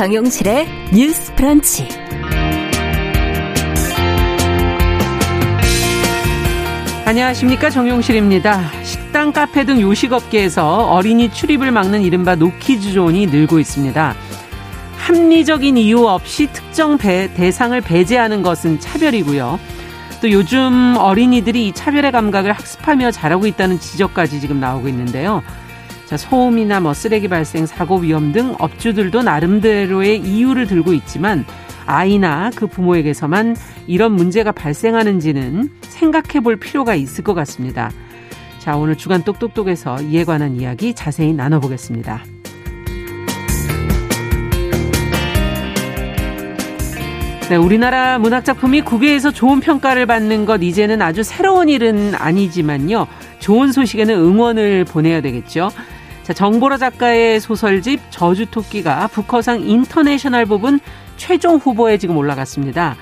정용실의 뉴스 프런치. 안녕하십니까, 정용실입니다. 식당, 카페 등 요식업계에서 어린이 출입을 막는 이른바 노키즈존이 늘고 있습니다. 합리적인 이유 없이 특정 대상을 배제하는 것은 차별이고요. 또 요즘 어린이들이 이 차별의 감각을 학습하며 자라고 있다는 지적까지 지금 나오고 있는데요. 자, 소음이나 쓰레기 발생, 사고 위험 등 업주들도 나름대로의 이유를 들고 있지만 아이나 그 부모에게서만 이런 문제가 발생하는지는 생각해 볼 필요가 있을 것 같습니다. 자, 오늘 주간 똑똑똑에서 이에 관한 이야기 자세히 나눠보겠습니다. 네, 우리나라 문학작품이 국외에서 좋은 평가를 받는 것, 이제는 아주 새로운 일은 아니지만요. 좋은 소식에는 응원을 보내야 되겠죠. 자, 정보라 작가의 소설집 저주 토끼가 부커상 인터내셔널 부분 최종 후보에 지금 올라갔습니다.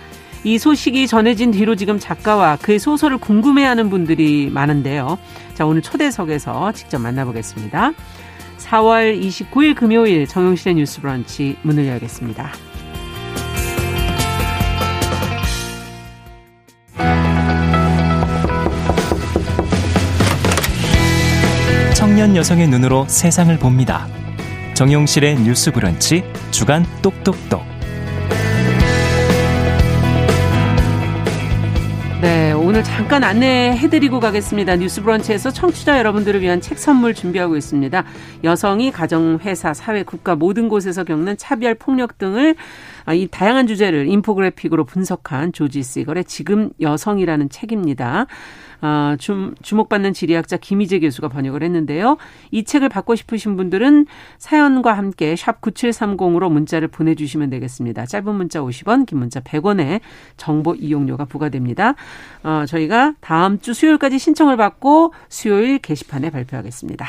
이 소식이 전해진 뒤로 지금 작가와 그의 소설을 궁금해하는 분들이 많은데요. 자, 오늘 초대석에서 직접 만나보겠습니다. 4월 29일 금요일 정용실의 뉴스 브런치 문을 열겠습니다. 청년 여성의 눈으로 세상을 봅니다. 정용실의 뉴스 브런치 주간 똑똑똑. 네, 오늘 잠깐 안내해드리고 가겠습니다. 뉴스 브런치에서 청취자 여러분들을 위한 책 선물 준비하고 있습니다. 여성이 가정, 회사, 사회, 국가 모든 곳에서 겪는 차별, 폭력 등을 이 다양한 주제를 인포그래픽으로 분석한 조지 시걸의 지금 여성이라는 책입니다. 주목받는 지리학자 김희재 교수가 번역을 했는데요. 이 책을 받고 싶으신 분들은 사연과 함께 샵 9730으로 문자를 보내주시면 되겠습니다. 짧은 문자 50원, 긴 문자 100원에 정보 이용료가 부과됩니다. 저희가 다음 주 수요일까지 신청을 받고 수요일 게시판에 발표하겠습니다.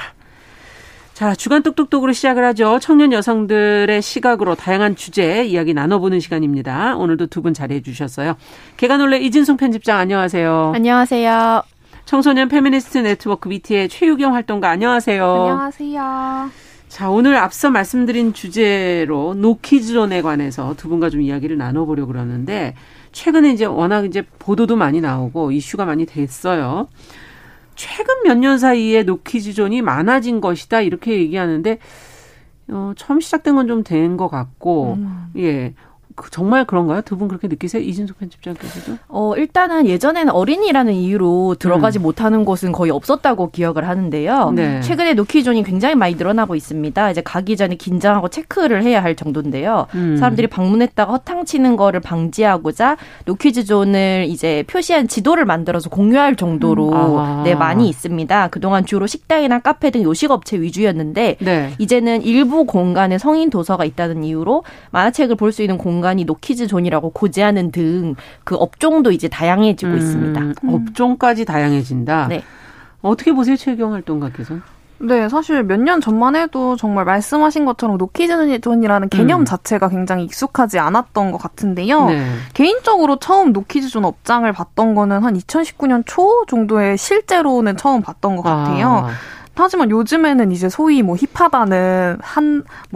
자, 주간 똑똑똑으로 시작을 하죠. 청년 여성들의 시각으로 다양한 주제 이야기 나눠보는 시간입니다. 오늘도 두 분 자리해 주셨어요. 개관올레 이진송 편집장, 안녕하세요. 안녕하세요. 청소년 페미니스트 네트워크 BT의 최유경 활동가, 안녕하세요. 안녕하세요. 자, 오늘 앞서 말씀드린 주제로 노키즈존에 관해서 두 분과 좀 이야기를 나눠보려고 그러는데, 최근에 워낙 보도도 많이 나오고 이슈가 많이 됐어요. 최근 몇 년 사이에 노키즈존이 많아진 것이다, 이렇게 얘기하는데, 처음 시작된 건 좀 된 것 같고, 예. 정말 그런가요? 두 분 그렇게 느끼세요? 이진숙 편집장께서도? 일단은 예전에는 어린이라는 이유로 들어가지 못하는 곳은 거의 없었다고 기억을 하는데요. 네. 최근에 노키존이 굉장히 많이 늘어나고 있습니다. 이제 가기 전에 긴장하고 체크를 해야 할 정도인데요. 사람들이 방문했다가 허탕치는 거를 방지하고자 노키즈존을 이제 표시한 지도를 만들어서 공유할 정도로 네, 많이 있습니다. 그동안 주로 식당이나 카페 등 요식업체 위주였는데, 네, 이제는 일부 공간에 성인 도서가 있다는 이유로 만화책을 볼 수 있는 공간 이 노키즈존이라고 고지하는 등 그 업종도 이제 다양해지고 있습니다. 업종까지 다양해진다. 네. 어떻게 보세요, 최경 활동가께서는? 네, 사실 몇 년 전만 해도 정말 말씀하신 것처럼 노키즈존이라는 개념 자체가 굉장히 익숙하지 않았던 것 같은데요. 네. 개인적으로 처음 노키즈존 업장을 봤던 거는 한 2019년 초 정도에 실제로는 처음 봤던 것 같아요. 하지만 요즘에는 이제 소위 힙하다는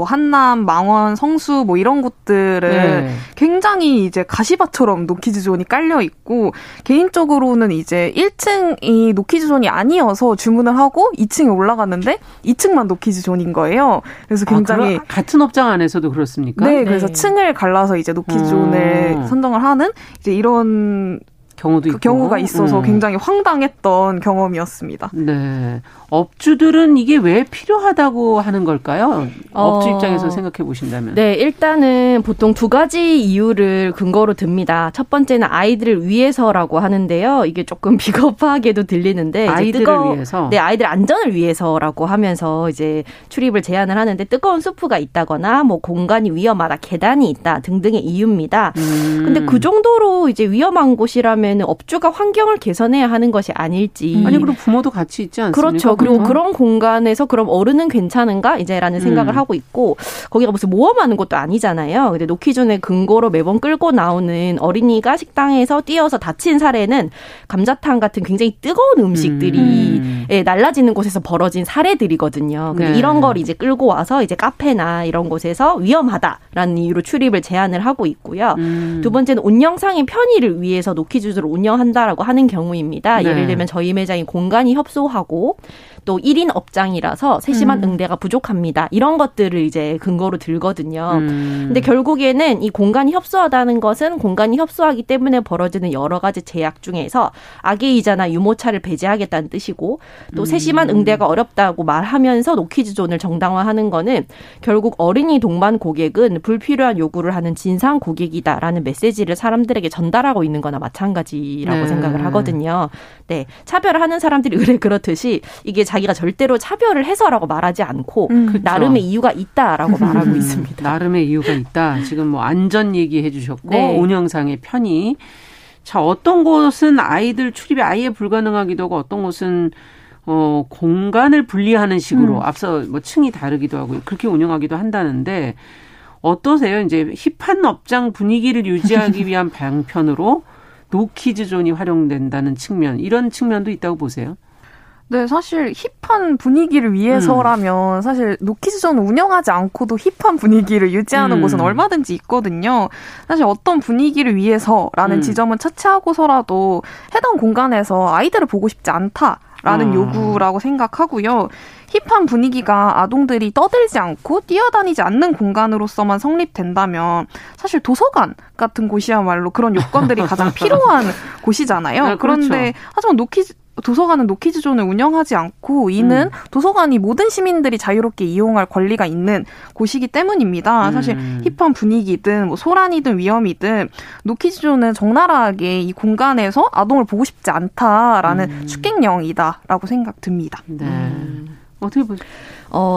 한남, 망원, 성수 이런 곳들은, 네, 굉장히 이제 가시밭처럼 노키즈존이 깔려 있고, 개인적으로는 이제 1층이 노키즈존이 아니어서 주문을 하고 2층에 올라갔는데 2층만 노키즈존인 거예요. 그래서 굉장히 같은 업장 안에서도 그렇습니까? 네, 그래서 네, 층을 갈라서 이제 노키즈존을 선정을 하는 이제 이런 경우도 있고. 경우가 있어서 굉장히 황당했던 경험이었습니다. 네. 업주들은 이게 왜 필요하다고 하는 걸까요? 업주 입장에서 생각해 보신다면. 네, 일단은 보통 두 가지 이유를 근거로 듭니다. 첫 번째는 아이들을 위해서라고 하는데요. 이게 조금 비겁하게도 들리는데, 아이들을 위해서. 네, 아이들 안전을 위해서라고 하면서 이제 출입을 제한을 하는데, 뜨거운 수프가 있다거나 공간이 위험하다, 계단이 있다 등등의 이유입니다. 근데 그 정도로 이제 위험한 곳이라면 그러면은 업주가 환경을 개선해야 하는 것이 아닐지. 아니 그럼 부모도 같이 있지 않습니까? 그렇죠. 그리고 그런 공간에서 그럼 어른은 괜찮은가 이제라는 생각을 하고 있고, 거기가 무슨 모험하는 것도 아니잖아요. 근데 노키존의 근거로 매번 끌고 나오는 어린이가 식당에서 뛰어서 다친 사례는 감자탕 같은 굉장히 뜨거운 음식들이 날라지는 곳에서 벌어진 사례들이거든요. 근데 이런 걸 이제 끌고 와서 이제 카페나 이런 곳에서 위험하다라는 이유로 출입을 제한을 하고 있고요. 두 번째는 온영상의 편의를 위해서 노키존을 운영한다라고 하는 경우입니다. 네. 예를 들면 저희 매장이 공간이 협소하고 또 1인 업장이라서 세심한 응대가 부족합니다. 이런 것들을 이제 근거로 들거든요. 근데 결국에는 이 공간이 협소하다는 것은 공간이 협소하기 때문에 벌어지는 여러 가지 제약 중에서 아기이자나 유모차를 배제하겠다는 뜻이고, 또 세심한 응대가 어렵다고 말하면서 노키즈존을 정당화하는 거는 결국 어린이 동반 고객은 불필요한 요구를 하는 진상 고객이다라는 메시지를 사람들에게 전달하고 있는 거나 마찬가지라고 생각을 하거든요. 네, 차별하는 사람들이 그래 그렇듯이 이게 자기가 절대로 차별을 해서라고 말하지 않고 나름의 이유가 있다라고 말하고 있습니다. 나름의 이유가 있다. 지금 뭐 안전 얘기해 주셨고 온영상의 편의. 자, 어떤 곳은 아이들 출입이 아예 불가능하기도 하고 어떤 곳은 공간을 분리하는 식으로 앞서 뭐 층이 다르기도 하고 그렇게 운영하기도 한다는데 어떠세요? 이제 힙한 업장 분위기를 유지하기 위한 방편으로 노키즈존이 활용된다는 측면, 이런 측면도 있다고 보세요? 네, 사실 힙한 분위기를 위해서라면 사실 노키즈존 운영하지 않고도 힙한 분위기를 유지하는 곳은 얼마든지 있거든요. 사실 어떤 분위기를 위해서라는 지점은 차치하고서라도 해당 공간에서 아이들을 보고 싶지 않다라는 요구라고 생각하고요. 힙한 분위기가 아동들이 떠들지 않고 뛰어다니지 않는 공간으로서만 성립된다면 사실 도서관 같은 곳이야말로 그런 요건들이 가장 필요한 곳이잖아요. 네, 그렇죠. 그런데 하지만 도서관은 노키즈존을 운영하지 않고 이는 도서관이 모든 시민들이 자유롭게 이용할 권리가 있는 곳이기 때문입니다. 사실 힙한 분위기든 뭐 소란이든 위험이든 노키즈존은 적나라하게 이 공간에서 아동을 보고 싶지 않다라는 추객령이다라고 생각됩니다. 네. 어떻게 보세요?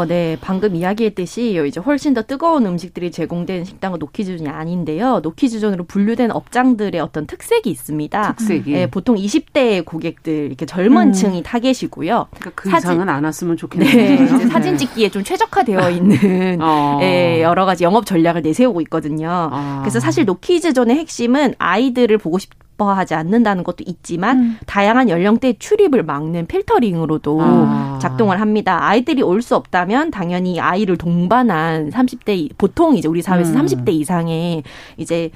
네. 방금 이야기했듯이 이제 훨씬 더 뜨거운 음식들이 제공된 식당은 노키즈존이 아닌데요. 노키즈존으로 분류된 업장들의 어떤 특색이 있습니다. 특색이? 네, 보통 20대 고객들, 이렇게 젊은 층이 타겟이고요. 그러니까 그 이상은 안 왔으면 좋겠네요. 네, 사진 찍기에 좀 최적화되어 있는 네, 여러 가지 영업 전략을 내세우고 있거든요. 그래서 사실 노키즈존의 핵심은 아이들을 보고 싶어하지 않는다는 것도 있지만 다양한 연령대의 출입을 막는 필터링으로도 작동을 합니다. 아이들이 올 수 없다면 당연히 아이를 동반한 30대 보통 이제 우리 사회에서 30대 이상의 이제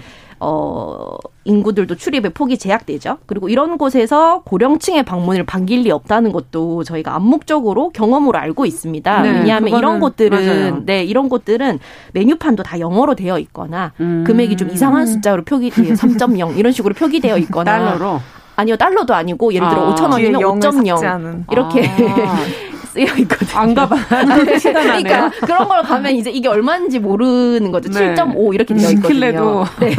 인구들도 출입의 폭이 제약되죠. 그리고 이런 곳에서 고령층의 방문을 반길 리 없다는 것도 저희가 암묵적으로 경험으로 알고 있습니다. 네, 왜냐하면 이런 곳들은 맞아요. 네, 이런 곳들은 메뉴판도 다 영어로 되어 있거나 금액이 좀 이상한 숫자로 표기돼요. 3.0 이런 식으로 표기되어 있거나 달러로? 아니요, 달러도 아니고 예를 들어 5,000원이면 5.0 이렇게 쓰여 있거든요. 안 가봐요. 그러니까 그런 걸 가면 이제 이게 얼마인지 모르는 거죠. 네. 7.5 이렇게 되어 있거든요. 네.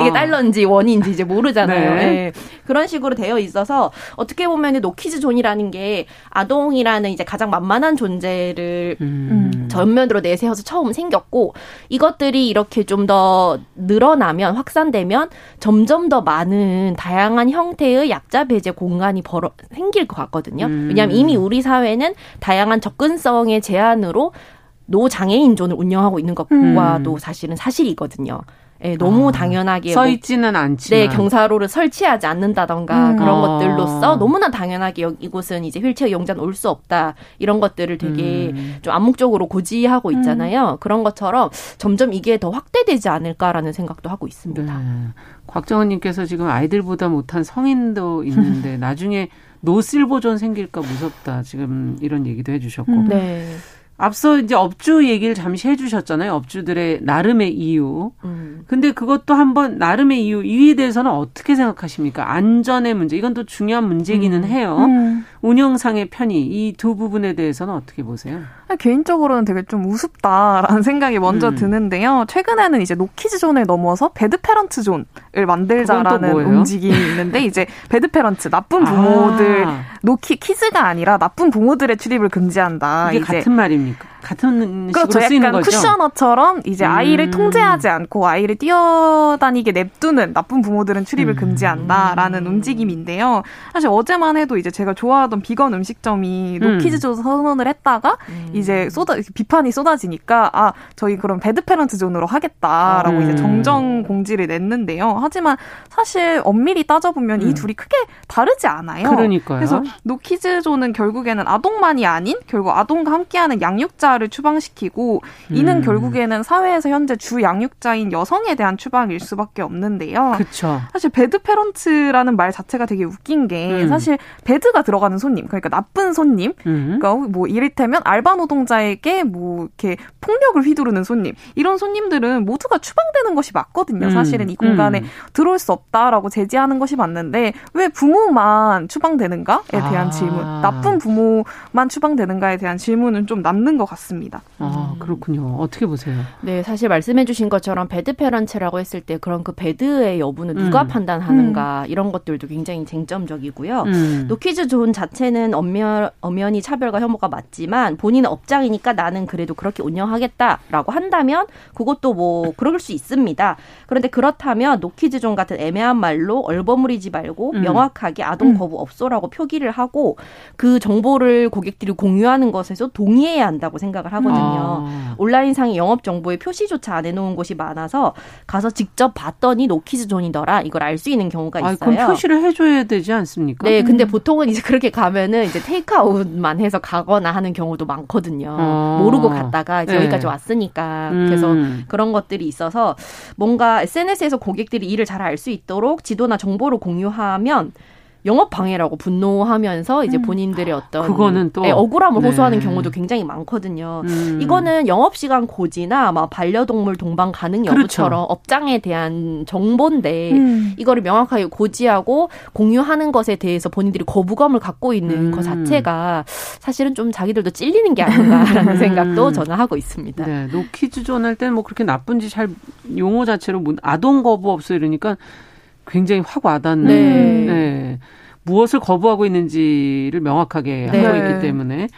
이게 달러인지 원인지 이제 모르잖아요. 네. 네. 그런 식으로 되어 있어서 어떻게 보면 노키즈존이라는 게 아동이라는 이제 가장 만만한 존재를 전면으로 내세워서 처음 생겼고, 이것들이 이렇게 좀 더 늘어나면 확산되면 점점 더 많은 다양한 형태의 약자 배제 공간이 생길 것 같거든요. 왜냐하면 이미 우리 사회는 다양한 접근성의 제한으로 노장애인존을 운영하고 있는 것과도 사실은 사실이거든요. 네, 너무 당연하게 써있지는 않지만 네, 경사로를 설치하지 않는다던가 그런 것들로써 너무나 당연하게 이곳은 이제 휠체어 이용자는 올 수 없다 이런 것들을 되게 좀 암묵적으로 고지하고 있잖아요. 그런 것처럼 점점 이게 더 확대되지 않을까라는 생각도 하고 있습니다. 곽정은님께서 지금 아이들보다 못한 성인도 있는데 나중에 노실버존 생길까 무섭다 지금 이런 얘기도 해주셨고 네. 앞서 이제 업주 얘기를 잠시 해주셨잖아요. 업주들의 나름의 이유. 근데 그것도 한번 나름의 이유에 대해서는 어떻게 생각하십니까? 안전의 문제. 이건 또 중요한 문제기는 해요. 운영상의 편의. 이 두 부분에 대해서는 어떻게 보세요? 개인적으로는 되게 좀 우습다라는 생각이 먼저 드는데요. 최근에는 이제 노키즈존을 넘어서 배드패런트존을 만들자라는 움직임이 있는데 이제 배드패런트, 나쁜 부모들, 키즈가 아니라 나쁜 부모들의 출입을 금지한다. 이게 같은 말입니까? 같은 식으로 그렇죠. 쓰이는 거죠. 쿠셔너처럼 이제 아이를 통제하지 않고 아이를 뛰어다니게 냅두는 나쁜 부모들은 출입을 금지한다라는 움직임인데요. 사실 어제만 해도 이제 제가 좋아하던 비건 음식점이 노키즈존 선언을 했다가 이제 비판이 쏟아지니까 아 저희 그럼 배드패런트 존으로 하겠다라고 이제 정정 공지를 냈는데요. 하지만 사실 엄밀히 따져보면 이 둘이 크게 다르지 않아요. 그러니까요. 그래서 노키즈존은 결국에는 아동만이 아닌 결국 아동과 함께하는 양육자를 추방시키고 이는 결국에는 사회에서 현재 주 양육자인 여성에 대한 추방일 수밖에 없는데요. 그쵸. 사실 배드패런트라는 말 자체가 되게 웃긴 게 사실 배드가 들어가는 손님, 그러니까 나쁜 손님, 그러니까 뭐 이를테면 알바 노동자에게 뭐 이렇게 폭력을 휘두르는 손님, 이런 손님들은 모두가 추방되는 것이 맞거든요. 사실은 이 공간에 들어올 수 없다라고 제지하는 것이 맞는데 왜 부모만 추방되는가에 대한 질문, 나쁜 부모만 추방되는가에 대한 질문은 좀 남는 것 같습니다. 아 그렇군요. 어떻게 보세요? 네, 사실 말씀해주신 것처럼 배드 패런츠라고 했을 때 그런 그 배드의 여부는 누가 판단하는가 이런 것들도 굉장히 쟁점적이고요. 노키즈 존 자체는 엄연히 차별과 혐오가 맞지만 본인의 업장이니까 나는 그래도 그렇게 운영하겠다라고 한다면 그것도 뭐 그럴 수 있습니다. 그런데 그렇다면 노키즈 존 같은 애매한 말로 얼버무리지 말고 명확하게 아동 거부 없소라고 표기를 하고 그 정보를 고객들이 공유하는 것에서 동의해야 한다고 생각을 하거든요. 아. 온라인상의 영업 정보에 표시조차 안 해놓은 곳이 많아서 가서 직접 봤더니 노키즈존이더라 이걸 알 수 있는 경우가 있어요. 그럼 표시를 해줘야 되지 않습니까? 네, 근데 보통은 이제 그렇게 가면은 이제 테이크아웃만 해서 가거나 하는 경우도 많거든요. 모르고 갔다가 이제 여기까지 왔으니까 그래서 그런 것들이 있어서 뭔가 SNS에서 고객들이 일을 잘 알 수 있도록 지도나 정보를 공유하면 영업 방해라고 분노하면서 이제 본인들의 어떤 그거는 또 억울함을 호소하는 경우도 굉장히 많거든요. 이거는 영업 시간 고지나 막 반려동물 동반 가능 여부처럼 그렇죠. 업장에 대한 정보인데 이거를 명확하게 고지하고 공유하는 것에 대해서 본인들이 거부감을 갖고 있는 것 자체가 사실은 좀 자기들도 찔리는 게 아닌가라는 생각도 저는 하고 있습니다. 네, 노키즈존 할 때는 뭐 그렇게 나쁜지 잘 용어 자체로 아동 거부 없어 이러니까 굉장히 확 와닿는 무엇을 거부하고 있는지를 명확하게 하고 있기 때문에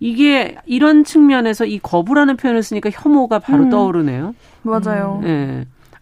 이게 이런 측면에서 이 거부라는 표현을 쓰니까 혐오가 바로 떠오르네요. 맞아요.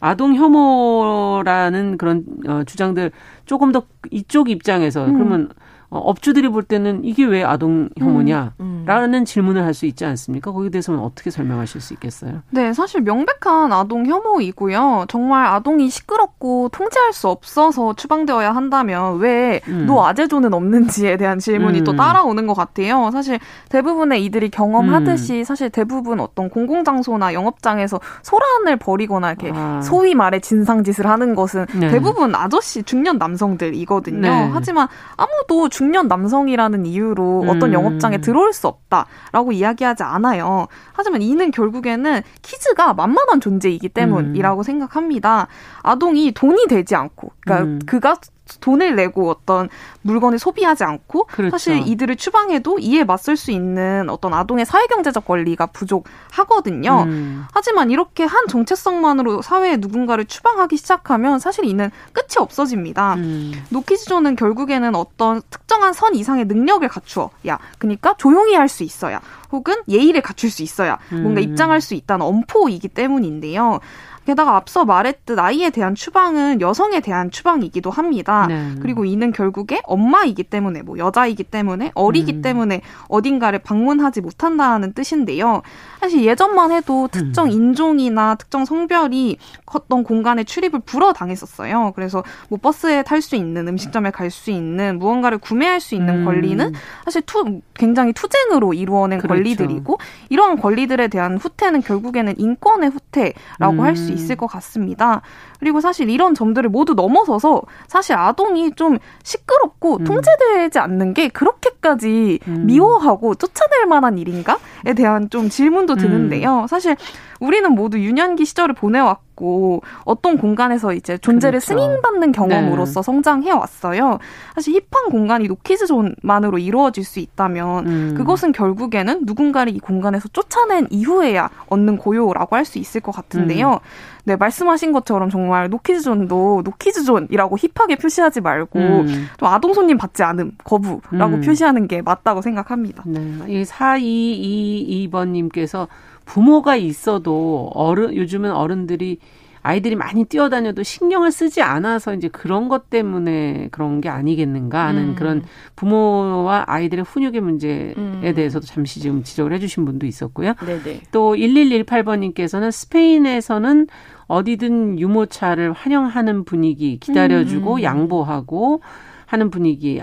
아동 혐오라는 그런 주장들 조금 더 이쪽 입장에서 그러면 업주들이 볼 때는 이게 왜 아동 혐오냐 라는 질문을 할 수 있지 않습니까? 거기에 대해서는 어떻게 설명하실 수 있겠어요? 네, 사실 명백한 아동 혐오이고요. 정말 아동이 시끄럽고 통제할 수 없어서 추방되어야 한다면 왜 노 아재존은 없는지에 대한 질문이 또 따라오는 것 같아요. 사실 대부분의 이들이 경험하듯이 사실 대부분 어떤 공공장소나 영업장에서 소란을 벌이거나 이렇게 소위 말해 진상짓을 하는 것은 대부분 아저씨 중년 남성들이거든요. 네. 하지만 아무도 중년 남성이라는 이유로 어떤 영업장에 들어올 수 없다라고 이야기하지 않아요. 하지만 이는 결국에는 키즈가 만만한 존재이기 때문이라고 생각합니다. 아동이 돈이 되지 않고 그러니까 그가 돈을 내고 어떤 물건을 소비하지 않고 그렇죠. 사실 이들을 추방해도 이에 맞설 수 있는 어떤 아동의 사회경제적 권리가 부족하거든요. 하지만 이렇게 한 정체성만으로 사회에 누군가를 추방하기 시작하면 사실 이는 끝이 없어집니다. 노키즈존은 결국에는 어떤 특정한 선 이상의 능력을 갖추어야 그러니까 조용히 할 수 있어야 혹은 예의를 갖출 수 있어야 뭔가 입장할 수 있다는 엄포이기 때문인데요. 게다가 앞서 말했듯 아이에 대한 추방은 여성에 대한 추방이기도 합니다. 네. 그리고 이는 결국에 엄마이기 때문에 뭐 여자이기 때문에 어리기 때문에 어딘가를 방문하지 못한다는 뜻인데요. 사실 예전만 해도 특정 인종이나 특정 성별이 어떤 공간에 출입을 불허당했었어요. 그래서 뭐 버스에 탈 수 있는 음식점에 갈 수 있는 무언가를 구매할 수 있는 권리는 사실 굉장히 투쟁으로 이루어낸 그렇죠. 권리들이고 이런 권리들에 대한 후퇴는 결국에는 인권의 후퇴라고 할 수 있을 것 같습니다. 그리고 사실 이런 점들을 모두 넘어서서 사실 아동이 좀 시끄럽고 통제되지 않는 게 그렇게까지 미워하고 쫓아낼 만한 일인가에 대한 좀 질문도 드는데요. 사실 우리는 모두 유년기 시절을 보내왔고 있고 어떤 공간에서 이제 존재를 그렇죠. 승인받는 경험으로써 성장해 왔어요. 사실 힙한 공간이 노키즈존만으로 이루어질 수 있다면 그것은 결국에는 누군가를 이 공간에서 쫓아낸 이후에야 얻는 고요라고 할 수 있을 것 같은데요. 네, 말씀하신 것처럼 정말 노키즈존도 노키즈존이라고 힙하게 표시하지 말고 좀 아동 손님 받지 않음, 거부라고 표시하는 게 맞다고 생각합니다. 네, 이 4222번님께서 부모가 있어도 요즘은 어른들이 아이들이 많이 뛰어다녀도 신경을 쓰지 않아서 이제 그런 것 때문에 그런 게 아니겠는가 하는 그런 부모와 아이들의 훈육의 문제에 대해서도 잠시 지금 지적을 해주신 분도 있었고요. 네네. 또 1118번님께서는 스페인에서는 어디든 유모차를 환영하는 분위기, 기다려주고 양보하고 하는 분위기,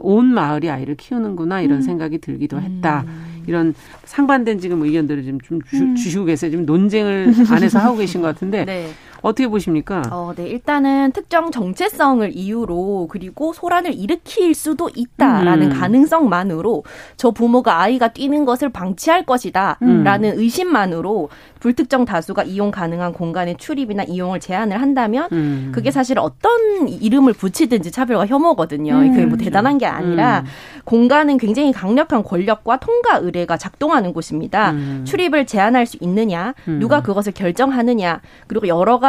온 마을이 아이를 키우는구나 이런 생각이 들기도 했다. 이런 상반된 지금 의견들을 지금 좀 주시고 계세요. 지금 논쟁을 안에서 하고 계신 것 같은데 네. 어떻게 보십니까? 네, 일단은 특정 정체성을 이유로 그리고 소란을 일으킬 수도 있다라는 가능성만으로 저 부모가 아이가 뛰는 것을 방치할 것이다 라는 의심만으로 불특정 다수가 이용 가능한 공간의 출입이나 이용을 제한을 한다면 그게 사실 어떤 이름을 붙이든지 차별과 혐오거든요. 그게 뭐 대단한 게 아니라 공간은 굉장히 강력한 권력과 통과 의례가 작동하는 곳입니다. 출입을 제한할 수 있느냐, 누가 그것을 결정하느냐, 그리고 여러 가지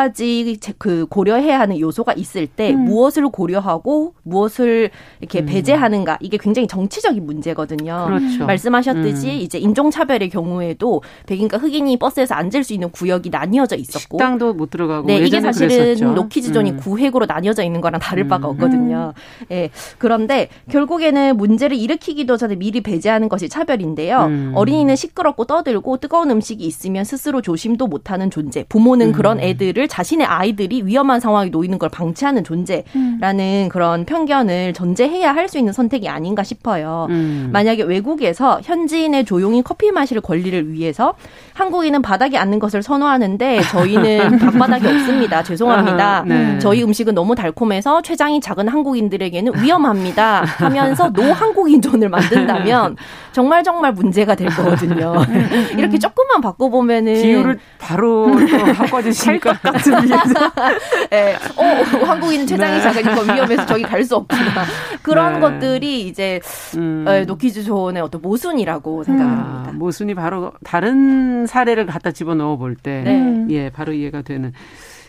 그 고려해야 하는 요소가 있을 때 무엇을 고려하고 무엇을 이렇게 배제하는가, 이게 굉장히 정치적인 문제거든요. 그렇죠. 말씀하셨듯이 이제 인종차별의 경우에도 백인과 흑인이 버스에서 앉을 수 있는 구역이 나뉘어져 있었고 식당도 못 들어가고 네, 이게 사실은 노키즈존이 구획으로 나뉘어져 있는 거랑 다를 바가 없거든요. 예, 그런데 결국에는 문제를 일으키기도 전에 미리 배제하는 것이 차별인데요. 어린이는 시끄럽고 떠들고 뜨거운 음식이 있으면 스스로 조심도 못하는 존재, 부모는 그런 애들을 자신의 아이들이 위험한 상황에 놓이는 걸 방치하는 존재라는 그런 편견을 전제해야 할 수 있는 선택이 아닌가 싶어요. 만약에 외국에서 현지인의 조용히 커피 마실 권리를 위해서 한국인은 바닥에 앉는 것을 선호하는데 저희는 방바닥이 없습니다. 죄송합니다. 네. 저희 음식은 너무 달콤해서 췌장이 작은 한국인들에게는 위험합니다. 하면서 노 한국인존을 만든다면 정말 문제가 될 거거든요. 이렇게 조금만 바꿔보면은 비율을 바로 바꿔주실 것 같은 비율. 네. 한국인은 췌장이 작으니까 위험해서 저기 갈 수 없구나. 그런 것들이 이제 노키즈존의 어떤 모순이라고 생각합니다. 모순이 바로 다른 사례를 갖다 집어넣어 볼 때, 네. 예, 바로 이해가 되는.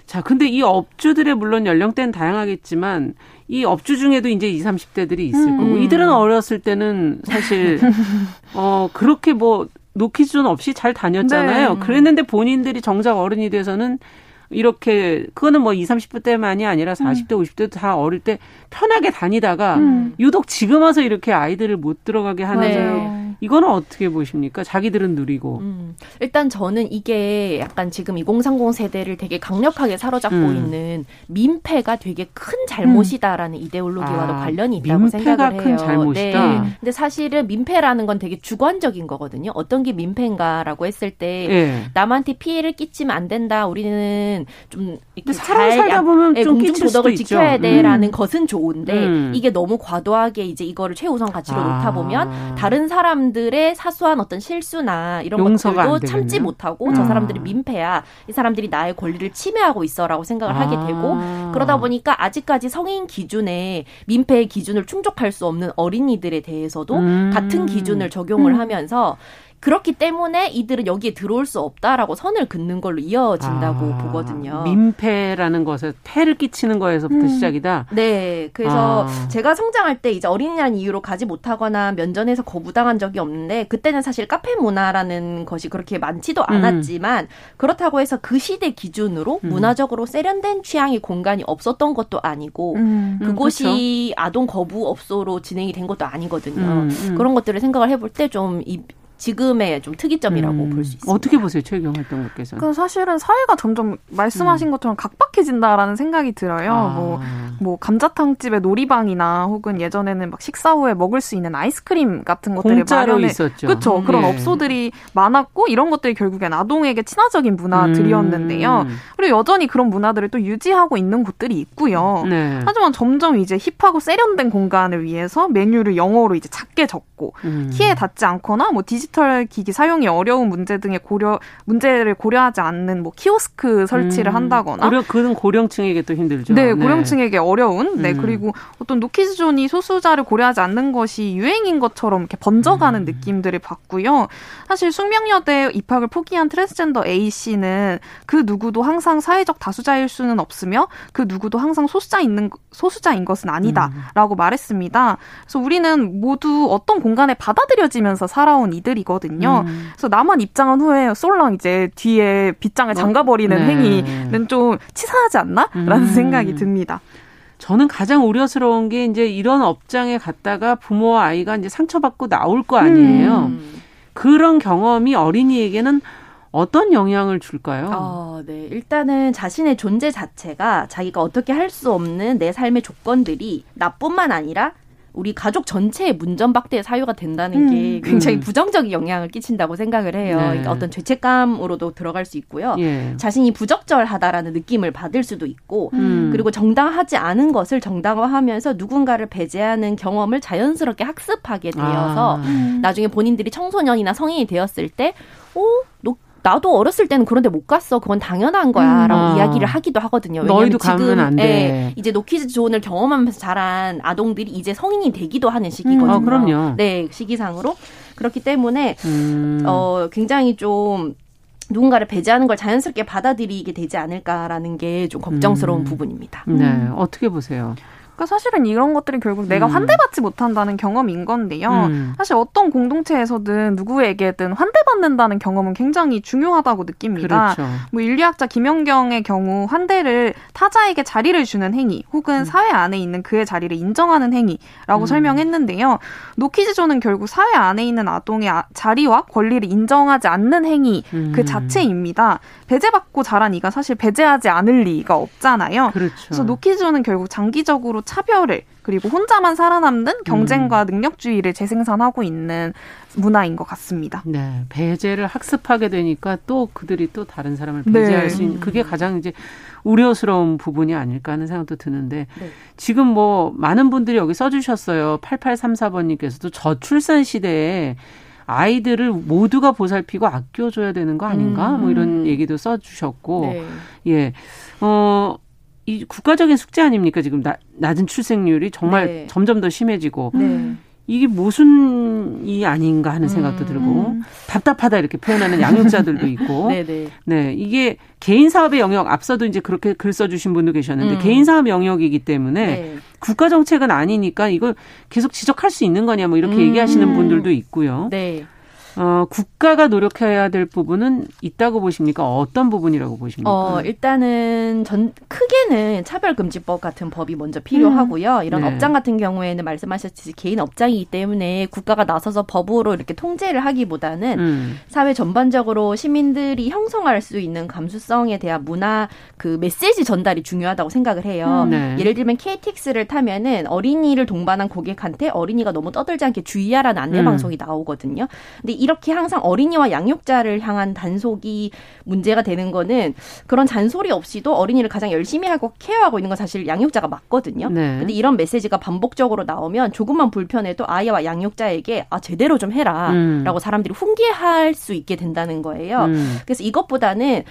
자, 근데 이 업주들의 물론 연령대는 다양하겠지만 이 업주 중에도 이제 20, 30대들이 있을 거고 이들은 어렸을 때는 사실 그렇게 뭐 노키즈존 없이 잘 다녔잖아요. 네. 그랬는데 본인들이 정작 어른이 돼서는 이렇게 그거는 뭐 20, 30대만이 아니라 40대, 50대도 다 어릴 때 편하게 다니다가 유독 지금 와서 이렇게 아이들을 못 들어가게 하는 네. 이거는 어떻게 보십니까? 자기들은 누리고. 일단 저는 이게 약간 지금 2030 세대를 되게 강력하게 사로잡고 있는 민폐가 되게 큰 잘못이다라는 이데올로기와도 관련이 있다고 생각을 해요. 민폐가 큰 잘못이다. 네. 근데 사실은 민폐라는 건 되게 주관적인 거거든요. 어떤 게 민폐인가라고 했을 때 네. 남한테 피해를 끼치면 안 된다. 우리는 좀 이렇게 잘 살다 보면 좀 끼칠 수도 있죠. 지켜야 돼라는 것은 좋은데 이게 너무 과도하게 이제 이거를 최우선 가치로 놓다 보면 다른 사람들의 사소한 어떤 실수나 이런 것들도 참지 못하고 저 사람들이 민폐야, 이 사람들이 나의 권리를 침해하고 있어라고 생각을 하게 되고 그러다 보니까 아직까지 성인 기준에 민폐의 기준을 충족할 수 없는 어린이들에 대해서도 같은 기준을 적용을 하면서 그렇기 때문에 이들은 여기에 들어올 수 없다라고 선을 긋는 걸로 이어진다고 보거든요. 민폐라는 것에 폐를 끼치는 거에서부터 시작이다? 네. 그래서 제가 성장할 때 이제 어린이라는 이유로 가지 못하거나 면전에서 거부당한 적이 없는데 그때는 사실 카페 문화라는 것이 그렇게 많지도 않았지만 그렇다고 해서 그 시대 기준으로 문화적으로 세련된 취향의 공간이 없었던 것도 아니고 그곳이 그렇죠. 아동 거부 업소로 진행이 된 것도 아니거든요. 그런 것들을 생각을 해볼 때 좀 지금의 좀 특이점이라고 볼 수 있습니다. 어떻게 보세요, 최유경 활동가께서는? 사실은 사회가 점점 말씀하신 것처럼 각박해진다라는 생각이 들어요. 뭐 뭐 감자탕집의 놀이방이나 혹은 예전에는 막 식사 후에 먹을 수 있는 아이스크림 같은 것들이 마련해 있었죠. 그렇죠. 그런 업소들이 많았고 이런 것들이 결국엔 아동에게 친화적인 문화들이었는데요. 그리고 여전히 그런 문화들을 또 유지하고 있는 곳들이 있고요. 네. 하지만 점점 이제 힙하고 세련된 공간을 위해서 메뉴를 영어로 이제 작게 적고 키에 닿지 않거나 뭐 디지털 기기 사용이 어려운 문제 등의 문제를 고려하지 않는 뭐 키오스크 설치를 한다거나 그건 고령층에게 또 힘들죠. 네, 고령층에게 어려운. 네, 그리고 어떤 노키즈존이 소수자를 고려하지 않는 것이 유행인 것처럼 이렇게 번져가는 느낌들을 봤고요. 사실 숙명여대 입학을 포기한 트랜스젠더 A 씨는 그 누구도 항상 사회적 다수자일 수는 없으며 그 누구도 항상 소수자인 것은 아니다라고 말했습니다. 그래서 우리는 모두 어떤 공간에 받아들여지면서 살아온 이들이거든요. 그래서 나만 입장한 후에 쏠랑 이제 뒤에 빗장을 잠가버리는 행위는 좀 치사하지 않나라는 생각이 듭니다. 저는 가장 우려스러운 게 이제 이런 업장에 갔다가 부모와 아이가 이제 상처받고 나올 거 아니에요. 그런 경험이 어린이에게는 어떤 영향을 줄까요? 네. 일단은 자신의 존재 자체가 자기가 어떻게 할 수 없는 내 삶의 조건들이 나뿐만 아니라 우리 가족 전체의 문전박대의 사유가 된다는 게 굉장히 부정적인 영향을 끼친다고 생각을 해요. 네. 그러니까 어떤 죄책감으로도 들어갈 수 있고요. 예. 자신이 부적절하다라는 느낌을 받을 수도 있고 그리고 정당하지 않은 것을 정당화하면서 누군가를 배제하는 경험을 자연스럽게 학습하게 되어서 나중에 본인들이 청소년이나 성인이 되었을 때 나도 어렸을 때는 그런데 못 갔어. 그건 당연한 거야. 라고 이야기를 하기도 하거든요. 너희도 가면 안 돼. 네, 이제 노키즈존을 경험하면서 자란 아동들이 이제 성인이 되기도 하는 시기거든요. 그럼요. 네, 시기상으로. 그렇기 때문에 굉장히 좀 누군가를 배제하는 걸 자연스럽게 받아들이게 되지 않을까라는 게 좀 걱정스러운 부분입니다. 네, 어떻게 보세요? 그러니까 사실은 이런 것들은 결국 내가 환대받지 못한다는 경험인 건데요. 사실 어떤 공동체에서든 누구에게든 환대받는다는 경험은 굉장히 중요하다고 느낍니다. 그렇죠. 뭐 인류학자 김연경의 경우 환대를 타자에게 자리를 주는 행위 혹은 사회 안에 있는 그의 자리를 인정하는 행위라고 설명했는데요. 노키즈존은 결국 사회 안에 있는 아동의 자리와 권리를 인정하지 않는 행위 그 자체입니다. 배제받고 자란 이가 사실 배제하지 않을 리가 없잖아요. 그렇죠. 그래서 노키즈존은 결국 장기적으로 차별을 그리고 혼자만 살아남는 경쟁과 능력주의를 재생산하고 있는 문화인 것 같습니다. 네, 배제를 학습하게 되니까 또 그들이 또 다른 사람을 배제할 수 있는 그게 가장 이제 우려스러운 부분이 아닐까 하는 생각도 드는데 지금 뭐 많은 분들이 여기 써주셨어요. 8834번님께서도 저출산 시대에 아이들을 모두가 보살피고 아껴줘야 되는 거 아닌가? 뭐 이런 얘기도 써주셨고 예, 이 국가적인 숙제 아닙니까? 지금 낮은 출생률이 정말 점점 더 심해지고 이게 모순이 아닌가 하는 생각도 들고 답답하다 이렇게 표현하는 양육자들도 있고 네, 이게 개인 사업의 영역 앞서도 이제 그렇게 글 써주신 분도 계셨는데 개인 사업 영역이기 때문에 국가 정책은 아니니까 이걸 계속 지적할 수 있는 거냐 뭐 이렇게 얘기하시는 분들도 있고요. 네. 국가가 노력해야 될 부분은 있다고 보십니까? 어떤 부분이라고 보십니까? 일단은 크게는 차별금지법 같은 법이 먼저 필요하고요. 이런 업장 같은 경우에는 말씀하셨듯이 개인 업장이기 때문에 국가가 나서서 법으로 이렇게 통제를 하기보다는 사회 전반적으로 시민들이 형성할 수 있는 감수성에 대한 문화, 그 메시지 전달이 중요하다고 생각을 해요. 예를 들면 KTX를 타면은 어린이를 동반한 고객한테 어린이가 너무 떠들지 않게 주의하라는 안내방송이 나오거든요. 근데 이렇게 항상 어린이와 양육자를 향한 단속이 문제가 되는 거는 그런 잔소리 없이도 어린이를 가장 열심히 하고 케어하고 있는 건 사실 양육자가 맞거든요. 근데 이런 메시지가 반복적으로 나오면 조금만 불편해도 아이와 양육자에게 제대로 좀 해라 라고 사람들이 훈계할 수 있게 된다는 거예요. 그래서 이것보다는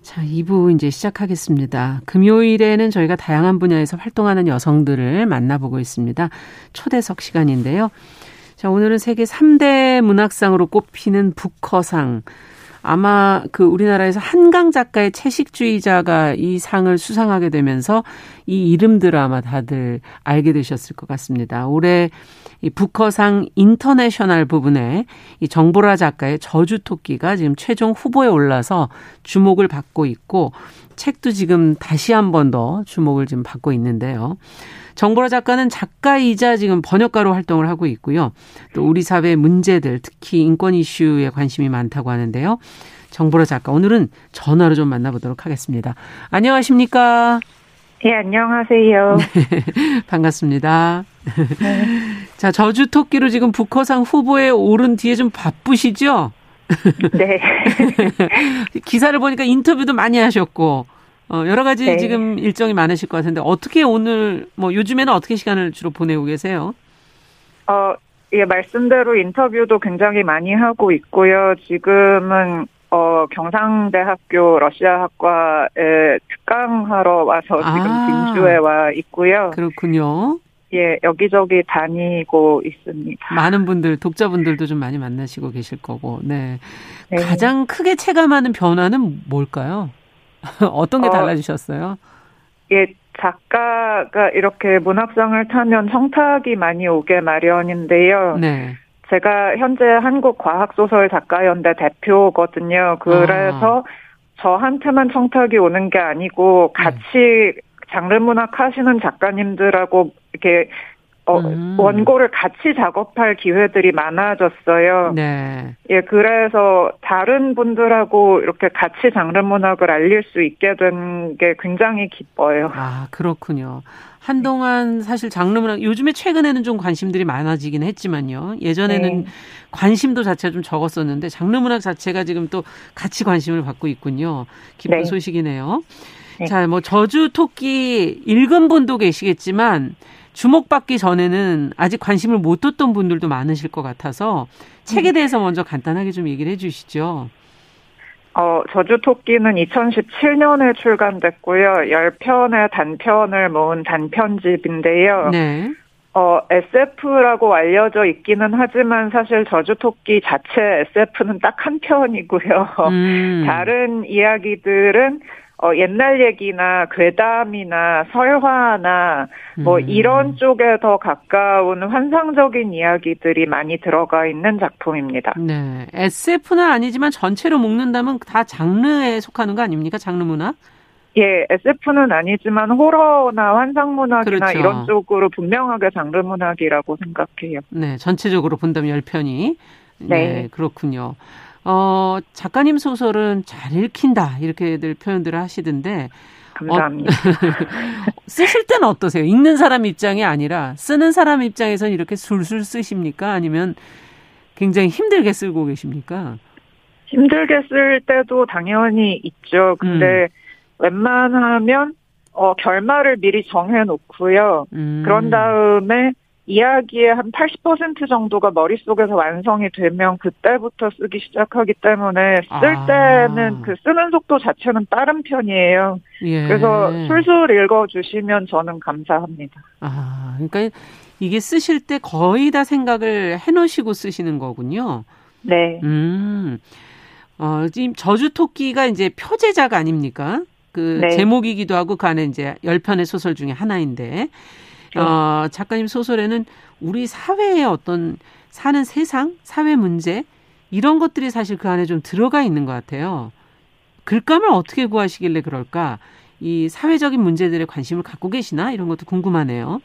자, 2부 이제 시작하겠습니다. 금요일에는 저희가 다양한 분야에서 활동하는 여성들을 만나보고 있습니다. 초대석 시간인데요. 자, 오늘은 세계 3대 문학상으로 꼽히는 부커상. 아마 그 우리나라에서 한강 작가의 채식주의자가 이 상을 수상하게 되면서 이 이름들을 아마 다들 알게 되셨을 것 같습니다. 올해 이 부커상 인터내셔널 부분에 이 정보라 작가의 저주 토끼가 지금 최종 후보에 올라서 주목을 받고 있고 책도 지금 다시 한 번 더 주목을 지금 받고 있는데요. 정보라 작가는 작가이자 지금 번역가로 활동을 하고 있고요. 또 우리 사회의 문제들, 특히 인권 이슈에 관심이 많다고 하는데요. 정보라 작가, 오늘은 전화로 좀 만나보도록 하겠습니다. 안녕하십니까? 네, 안녕하세요. 네, 반갑습니다. 네. 자, 저주 토끼로 지금 부커상 후보에 오른 뒤에 좀 바쁘시죠? 네. 기사를 보니까 인터뷰도 많이 하셨고 여러 가지 네. 지금 일정이 많으실 것 같은데 어떻게 오늘 뭐 요즘에는 어떻게 시간을 주로 보내고 계세요? 예, 말씀대로 인터뷰도 굉장히 많이 하고 있고요. 지금은 경상대학교 러시아학과에 특강하러 와서 지금 진주에 와 있고요. 그렇군요. 예, 여기저기 다니고 있습니다. 많은 분들, 독자분들도 좀 많이 만나시고 계실 거고. 네. 네. 가장 크게 체감하는 변화는 뭘까요? 어떤 게 달라지셨어요? 예, 작가가 이렇게 문학상을 타면 청탁이 많이 오게 마련인데요. 네. 제가 현재 한국 과학소설 작가연대 대표거든요. 그래서 저한테만 청탁이 오는 게 아니고 같이 장르 문학 하시는 작가님들하고 이렇게 원고를 같이 작업할 기회들이 많아졌어요. 네. 예, 그래서 다른 분들하고 이렇게 같이 장르 문학을 알릴 수 있게 된 게 굉장히 기뻐요. 아, 그렇군요. 한동안 사실 장르 문학, 요즘에 최근에는 좀 관심들이 많아지긴 했지만요. 예전에는 네. 관심도 자체가 좀 적었었는데 장르 문학 자체가 지금 또 같이 관심을 받고 있군요. 기쁜 네. 소식이네요. 네. 자, 뭐 저주 토끼 읽은 분도 계시겠지만 주목받기 전에는 아직 관심을 못 뒀던 분들도 많으실 것 같아서 책에 대해서 먼저 간단하게 좀 얘기를 해 주시죠. 저주 토끼는 2017년에 출간됐고요. 10편의 단편을 모은 단편집인데요. 네. SF라고 알려져 있기는 하지만 사실 저주 토끼 자체 SF는 딱 한 편이고요. 다른 이야기들은 옛날 얘기나 괴담이나 설화나 뭐 이런 쪽에 더 가까운 환상적인 이야기들이 많이 들어가 있는 작품입니다. 네, SF는 아니지만 전체로 묶는다면 다 장르에 속하는 거 아닙니까? 장르 문학? 예, SF는 아니지만 호러나 환상문학이나 그렇죠. 이런 쪽으로 분명하게 장르 문학이라고 생각해요. 네, 전체적으로 본다면 10편이. 네, 그렇군요. 작가님 소설은 잘 읽힌다 이렇게들 표현들을 하시던데. 감사합니다. 쓰실 때는 어떠세요? 읽는 사람 입장이 아니라 쓰는 사람 입장에서는 이렇게 술술 쓰십니까? 아니면 굉장히 힘들게 쓰고 계십니까? 힘들게 쓸 때도 당연히 있죠. 근데 웬만하면 결말을 미리 정해놓고요. 그런 다음에 이야기의 한 80% 정도가 머릿속에서 완성이 되면 그때부터 쓰기 시작하기 때문에 쓸 때는 그 쓰는 속도 자체는 빠른 편이에요. 예. 그래서 술술 읽어주시면 저는 감사합니다. 아, 그러니까 이게 쓰실 때 거의 다 생각을 해놓으시고 쓰시는 거군요. 네. 지금 저주 토끼가 이제 표제작 아닙니까? 그 네. 제목이기도 하고 그 안에 이제 10편의 소설 중에 하나인데. 작가님 소설에는 우리 사회의 어떤 사는 세상, 사회 문제 이런 것들이 사실 그 안에 좀 들어가 있는 것 같아요. 글감을 어떻게 구하시길래 그럴까? 이 사회적인 문제들에 관심을 갖고 계시나? 이런 것도 궁금하네요.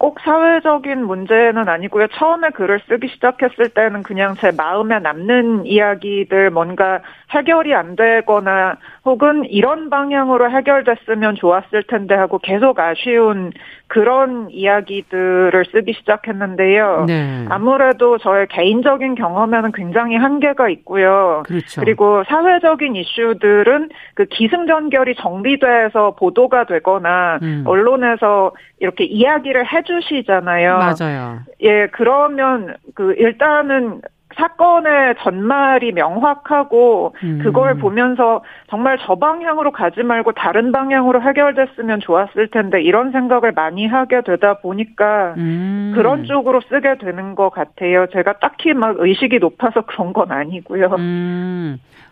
꼭 사회적인 문제는 아니고요. 처음에 글을 쓰기 시작했을 때는 그냥 제 마음에 남는 이야기들, 뭔가 해결이 안 되거나 혹은 이런 방향으로 해결됐으면 좋았을 텐데 하고 계속 아쉬운 그런 이야기들을 쓰기 시작했는데요. 네. 아무래도 저의 개인적인 경험에는 굉장히 한계가 있고요. 그렇죠. 그리고 사회적인 이슈들은 그 기승전결이 정비돼서 보도가 되거나 언론에서 이렇게 이야기를 해주시잖아요. 맞아요. 예, 그러면 그 일단은 사건의 전말이 명확하고 그걸 보면서 정말 저 방향으로 가지 말고 다른 방향으로 해결됐으면 좋았을 텐데 이런 생각을 많이 하게 되다 보니까 그런 쪽으로 쓰게 되는 것 같아요. 제가 딱히 막 의식이 높아서 그런 건 아니고요.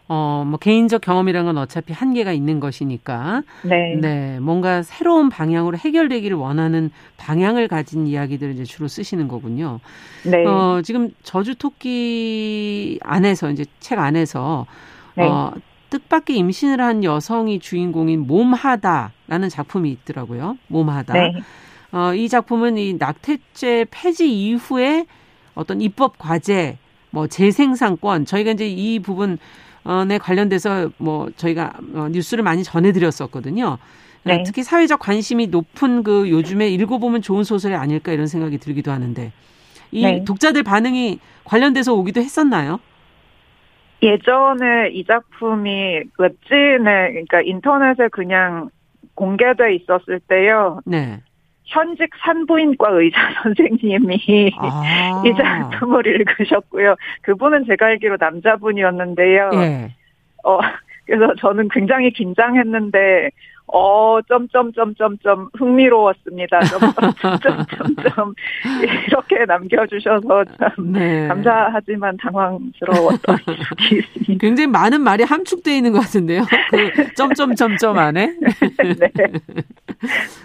뭐 개인적 경험이란 건 어차피 한계가 있는 것이니까. 네. 네, 뭔가 새로운 방향으로 해결되기를 원하는 방향을 가진 이야기들을 이제 주로 쓰시는 거군요. 네. 지금 저주 토끼 안에서 이제 책 안에서 네. 뜻밖의 임신을 한 여성이 주인공인 몸하다라는 작품이 있더라고요. 몸하다. 네. 이 작품은 이 낙태죄 폐지 이후에 어떤 입법 과제, 뭐 재생산권 저희가 이제 이 부분 네, 관련돼서 뭐 저희가 뉴스를 많이 전해드렸었거든요. 네. 특히 사회적 관심이 높은 그 요즘에 읽어보면 좋은 소설이 아닐까 이런 생각이 들기도 하는데 이 네. 독자들 반응이 관련돼서 오기도 했었나요? 예전에 이 작품이 웹진에 그러니까 인터넷에 그냥 공개돼 있었을 때요. 네. 현직 산부인과 의사 선생님이 이 작품을 읽으셨고요. 그분은 제가 알기로 남자분이었는데요. 예. 그래서 저는 굉장히 긴장했는데 흥미로웠습니다. 이렇게 남겨주셔서 참 네. 감사하지만 당황스러웠던 적이 있습니다. 굉장히 많은 말이 함축되어 있는 것 같은데요. 그 안에. 네.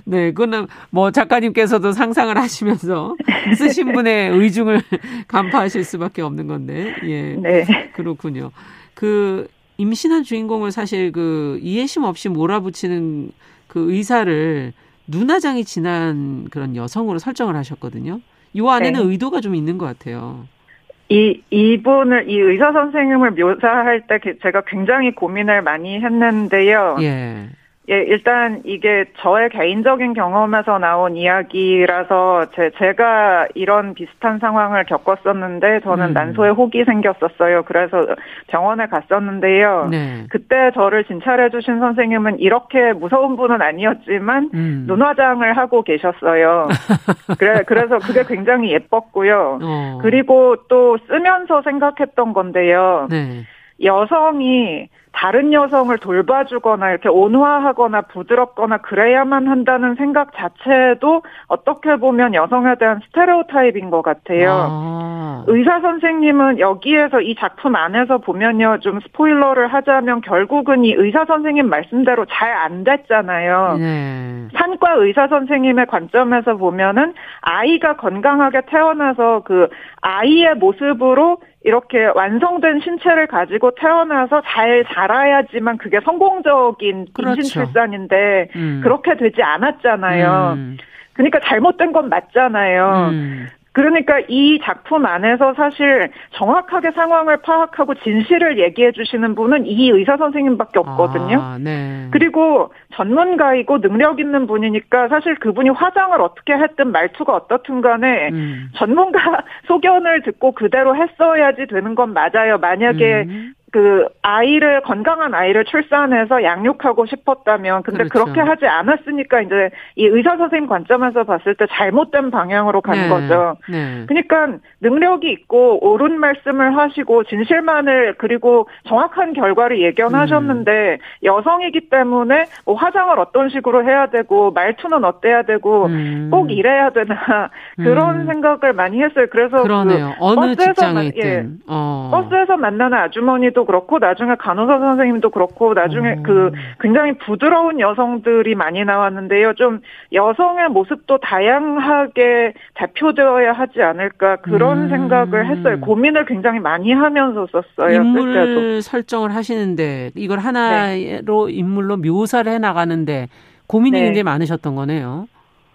네, 그건 뭐 작가님께서도 상상을 하시면서 쓰신 분의 의중을 간파하실 수밖에 없는 건데, 예, 네, 그렇군요. 그 임신한 주인공을 사실 그 이해심 없이 몰아붙이는 그 의사를 눈화장이 진한 그런 여성으로 설정을 하셨거든요. 이 안에는 네. 의도가 좀 있는 것 같아요. 이 의사 선생님을 묘사할 때 제가 굉장히 고민을 많이 했는데요. 예. 예, 일단 이게 저의 개인적인 경험에서 나온 이야기라서 제가 이런 비슷한 상황을 겪었었는데 저는 난소에 혹이 생겼었어요. 그래서 병원에 갔었는데요. 네. 그때 저를 진찰해 주신 선생님은 이렇게 무서운 분은 아니었지만 눈화장을 하고 계셨어요. 그래서 그게 굉장히 예뻤고요. 그리고 또 쓰면서 생각했던 건데요. 네. 여성이 다른 여성을 돌봐주거나 이렇게 온화하거나 부드럽거나 그래야만 한다는 생각 자체도 어떻게 보면 여성에 대한 스테레오타입인 것 같아요. 의사 선생님은 여기에서 이 작품 안에서 보면요. 좀 스포일러를 하자면 결국은 이 의사 선생님 말씀대로 잘 안 됐잖아요. 네. 산과 의사 선생님의 관점에서 보면은 아이가 건강하게 태어나서 그 아이의 모습으로 이렇게 완성된 신체를 가지고 태어나서 잘 자라야지만 그게 성공적인 임신 출산인데 그렇게 되지 않았잖아요. 그러니까 잘못된 건 맞잖아요. 그러니까 이 작품 안에서 사실 정확하게 상황을 파악하고 진실을 얘기해 주시는 분은 이 의사 선생님밖에 없거든요. 아, 네. 그리고 전문가이고 능력 있는 분이니까 사실 그분이 화장을 어떻게 했든 말투가 어떻든 간에 전문가 소견을 듣고 그대로 했어야지 되는 건 맞아요. 만약에 그 아이를 건강한 아이를 출산해서 양육하고 싶었다면 근데 그렇죠. 그렇게 하지 않았으니까 이제 이 의사 선생님 관점에서 봤을 때 잘못된 방향으로 간 거죠. 네. 그러니까 능력이 있고 옳은 말씀을 하시고 진실만을 그리고 정확한 결과를 예견하셨는데 여성이기 때문에 뭐 화장을 어떤 식으로 해야 되고 말투는 어때야 되고 꼭 이래야 되나 그런 생각을 많이 했어요. 그래서 그러네요. 그 어느 직장에 있든 버스에서 만나는 아주머니도 그렇고 나중에 간호사 선생님도 그렇고 나중에 그 굉장히 부드러운 여성들이 많이 나왔는데요. 좀 여성의 모습도 다양하게 대표되어야 하지 않을까 그런 생각을 했어요. 고민을 굉장히 많이 하면서 썼어요. 인물 설정을 하시는데 이걸 하나로 네. 인물로 묘사를 해나가는데 고민이 네. 굉장히 많으셨던 거네요.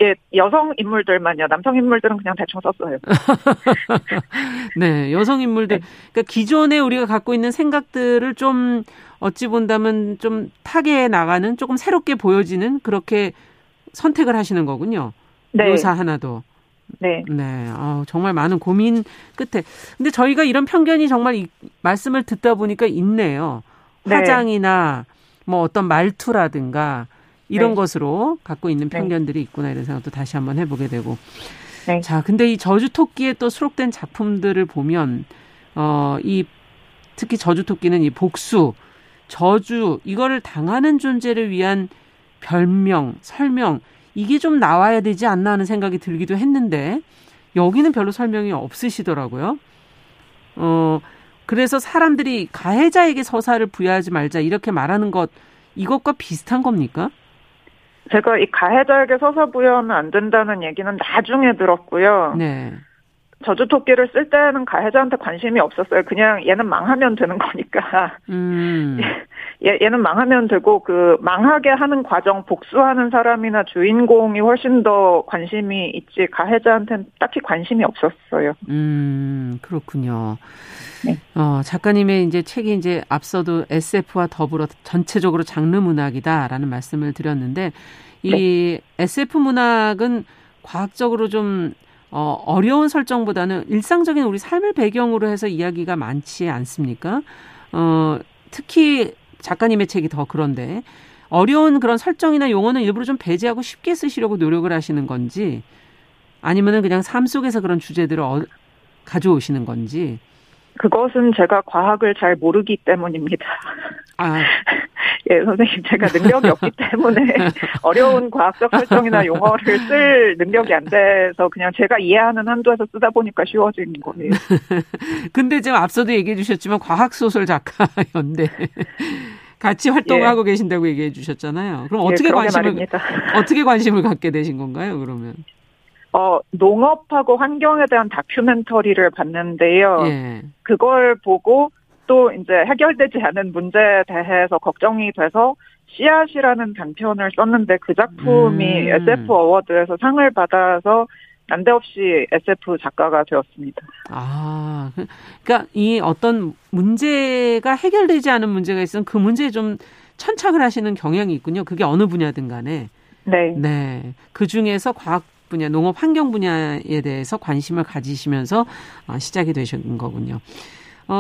예, 여성 인물들만요. 남성 인물들은 그냥 대충 썼어요. 네, 여성 인물들. 네. 그러니까 기존에 우리가 갖고 있는 생각들을 좀 어찌 본다면 좀 타개해 나가는 조금 새롭게 보여지는 그렇게 선택을 하시는 거군요. 네. 묘사 하나도. 네. 네. 정말 많은 고민 끝에. 근데 저희가 이런 편견이 정말 말씀을 듣다 보니까 있네요. 화장이나 뭐 어떤 말투라든가. 이런 네. 것으로 갖고 있는 편견들이 있구나 이런 생각도 다시 한번 해보게 되고. 네. 자, 근데 이 저주 토끼에 또 수록된 작품들을 보면 특히 저주 토끼는 이 복수, 저주 이거를 당하는 존재를 위한 별명, 설명 이게 좀 나와야 되지 않나 하는 생각이 들기도 했는데 여기는 별로 설명이 없으시더라고요. 그래서 사람들이 가해자에게 서사를 부여하지 말자 이렇게 말하는 것 이것과 비슷한 겁니까? 제가 이 가해자에게 서사 부여하면 안 된다는 얘기는 나중에 들었고요. 네. 저주 토끼를 쓸 때는 가해자한테 관심이 없었어요. 그냥 얘는 망하면 되는 거니까. 얘는 망하면 되고 그 망하게 하는 과정 복수하는 사람이나 주인공이 훨씬 더 관심이 있지 가해자한테는 딱히 관심이 없었어요. 그렇군요. 네. 작가님의 이제 책이 이제 앞서도 SF와 더불어 전체적으로 장르 문학이다라는 말씀을 드렸는데 이 네. SF 문학은 과학적으로 좀 어려운 설정보다는 일상적인 우리 삶을 배경으로 해서 이야기가 많지 않습니까? 특히 작가님의 책이 더 그런데 어려운 그런 설정이나 용어는 일부러 좀 배제하고 쉽게 쓰시려고 노력을 하시는 건지 아니면은 그냥 삶 속에서 그런 주제들을 가져오시는 건지 그것은 제가 과학을 잘 모르기 때문입니다. 아. 예, 선생님, 제가 능력이 없기 때문에 어려운 과학적 설정이나 용어를 쓸 능력이 안 돼서 그냥 제가 이해하는 한도에서 쓰다 보니까 쉬워진 거예요. 근데 지금 앞서도 얘기해 주셨지만 과학소설 작가 연대 같이 활동하고 계신다고 얘기해 주셨잖아요. 그럼 어떻게 관심을 갖게 되신 건가요, 그러면? 농업하고 환경에 대한 다큐멘터리를 봤는데요. 예. 그걸 보고 또 이제 해결되지 않은 문제에 대해서 걱정이 돼서 씨앗이라는 단편을 썼는데 그 작품이 SF 어워드에서 상을 받아서 난데없이 SF 작가가 되었습니다. 아, 그러니까 이 어떤 문제가 해결되지 않은 문제가 있으면 그 문제에 좀 천착을 하시는 경향이 있군요. 그게 어느 분야든 간에. 네. 네. 그 중에서 과학 분야, 농업 환경 분야에 대해서 관심을 가지시면서 시작이 되신 거군요.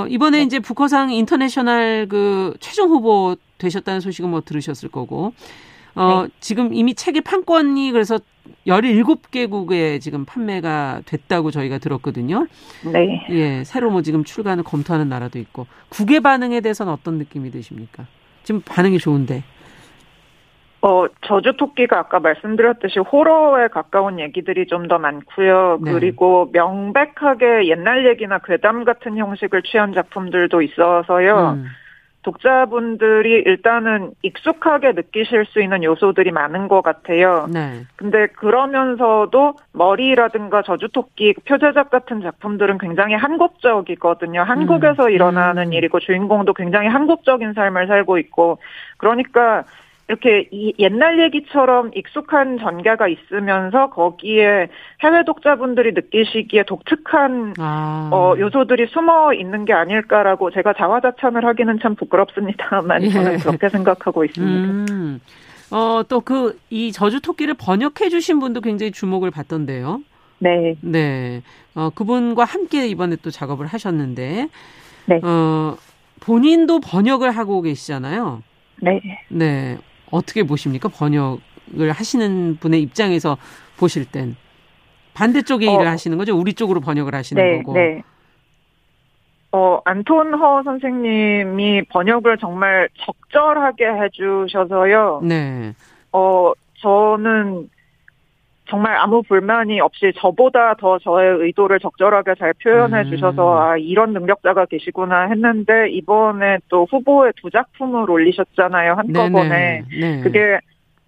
이번에 네. 이제 부커상 인터내셔널 그 최종 후보 되셨다는 소식은 뭐 들으셨을 거고, 네. 지금 이미 책의 판권이 그래서 17개국에 지금 판매가 됐다고 저희가 들었거든요. 네. 예, 새로 뭐 지금 출간을 검토하는 나라도 있고, 국외 반응에 대해서는 어떤 느낌이 드십니까? 지금 반응이 좋은데. 저주 토끼가 아까 말씀드렸듯이 호러에 가까운 얘기들이 좀 더 많고요. 네. 그리고 명백하게 옛날 얘기나 괴담 같은 형식을 취한 작품들도 있어서요. 독자분들이 일단은 익숙하게 느끼실 수 있는 요소들이 많은 것 같아요. 네. 근데 그러면서도 머리라든가 저주토끼, 표제작 같은 작품들은 굉장히 한국적이거든요. 한국에서 일어나는 일이고 주인공도 굉장히 한국적인 삶을 살고 있고 그러니까 이렇게 이 옛날 얘기처럼 익숙한 전개가 있으면서 거기에 해외 독자분들이 느끼시기에 독특한 요소들이 숨어 있는 게 아닐까라고 제가 자화자찬을 하기는 참 부끄럽습니다만 저는 그렇게 생각하고 있습니다. 또 이 저주 토끼를 번역해 주신 분도 굉장히 주목을 받던데요. 네. 네. 그분과 함께 이번에 또 작업을 하셨는데 네. 본인도 번역을 하고 계시잖아요. 네. 네. 어떻게 보십니까? 번역을 하시는 분의 입장에서 보실 땐. 반대쪽의 일을 하시는 거죠? 우리 쪽으로 번역을 하시는 네, 거고. 네. 안톤 허 선생님이 번역을 정말 적절하게 해주셔서요. 네. 저는 정말 아무 불만이 없이 저보다 더 저의 의도를 적절하게 잘 표현해 주셔서 아 이런 능력자가 계시구나 했는데 이번에 또 후보에 두 작품을 올리셨잖아요. 한꺼번에. 네네. 그게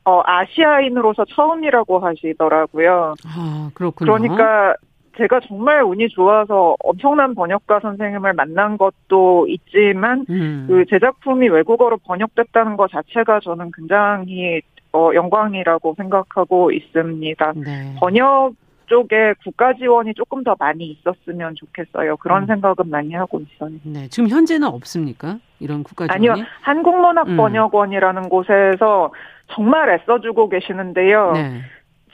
아시아인으로서 처음이라고 하시더라고요. 아 그렇군요. 그러니까 제가 정말 운이 좋아서 엄청난 번역가 선생님을 만난 것도 있지만 그 제 작품이 외국어로 번역됐다는 것 자체가 저는 굉장히 영광이라고 생각하고 있습니다. 네. 번역 쪽에 국가 지원이 조금 더 많이 있었으면 좋겠어요. 그런 생각은 많이 하고 있어요. 네, 지금 현재는 없습니까? 이런 국가 지원이? 아니요. 한국문학번역원이라는 곳에서 정말 애써주고 계시는데요. 네.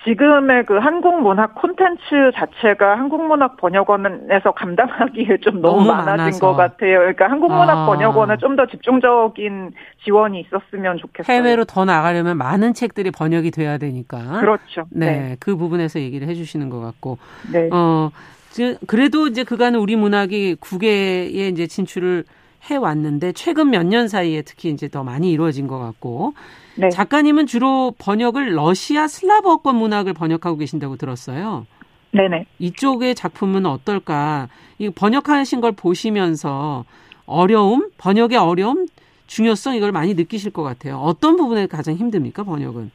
지금의 그 한국문학 콘텐츠 자체가 한국문학번역원에서 감당하기에 좀 너무 많아진 것 같아요. 그러니까 한국문학번역원에 좀 더 집중적인 지원이 있었으면 좋겠어요. 해외로 더 나가려면 많은 책들이 번역이 돼야 되니까. 그렇죠. 네, 네. 그 부분에서 얘기를 해 주시는 것 같고. 네. 그래도 이제 그간 우리 문학이 국외에 이제 진출을 해왔는데 최근 몇 년 사이에 특히 이제 더 많이 이루어진 것 같고 네. 작가님은 주로 번역을 러시아 슬라브어권 문학을 번역하고 계신다고 들었어요. 네네. 이쪽의 작품은 어떨까? 이 번역하신 걸 보시면서 어려움, 번역의 어려움, 중요성 이걸 많이 느끼실 것 같아요. 어떤 부분에 가장 힘듭니까? 번역은?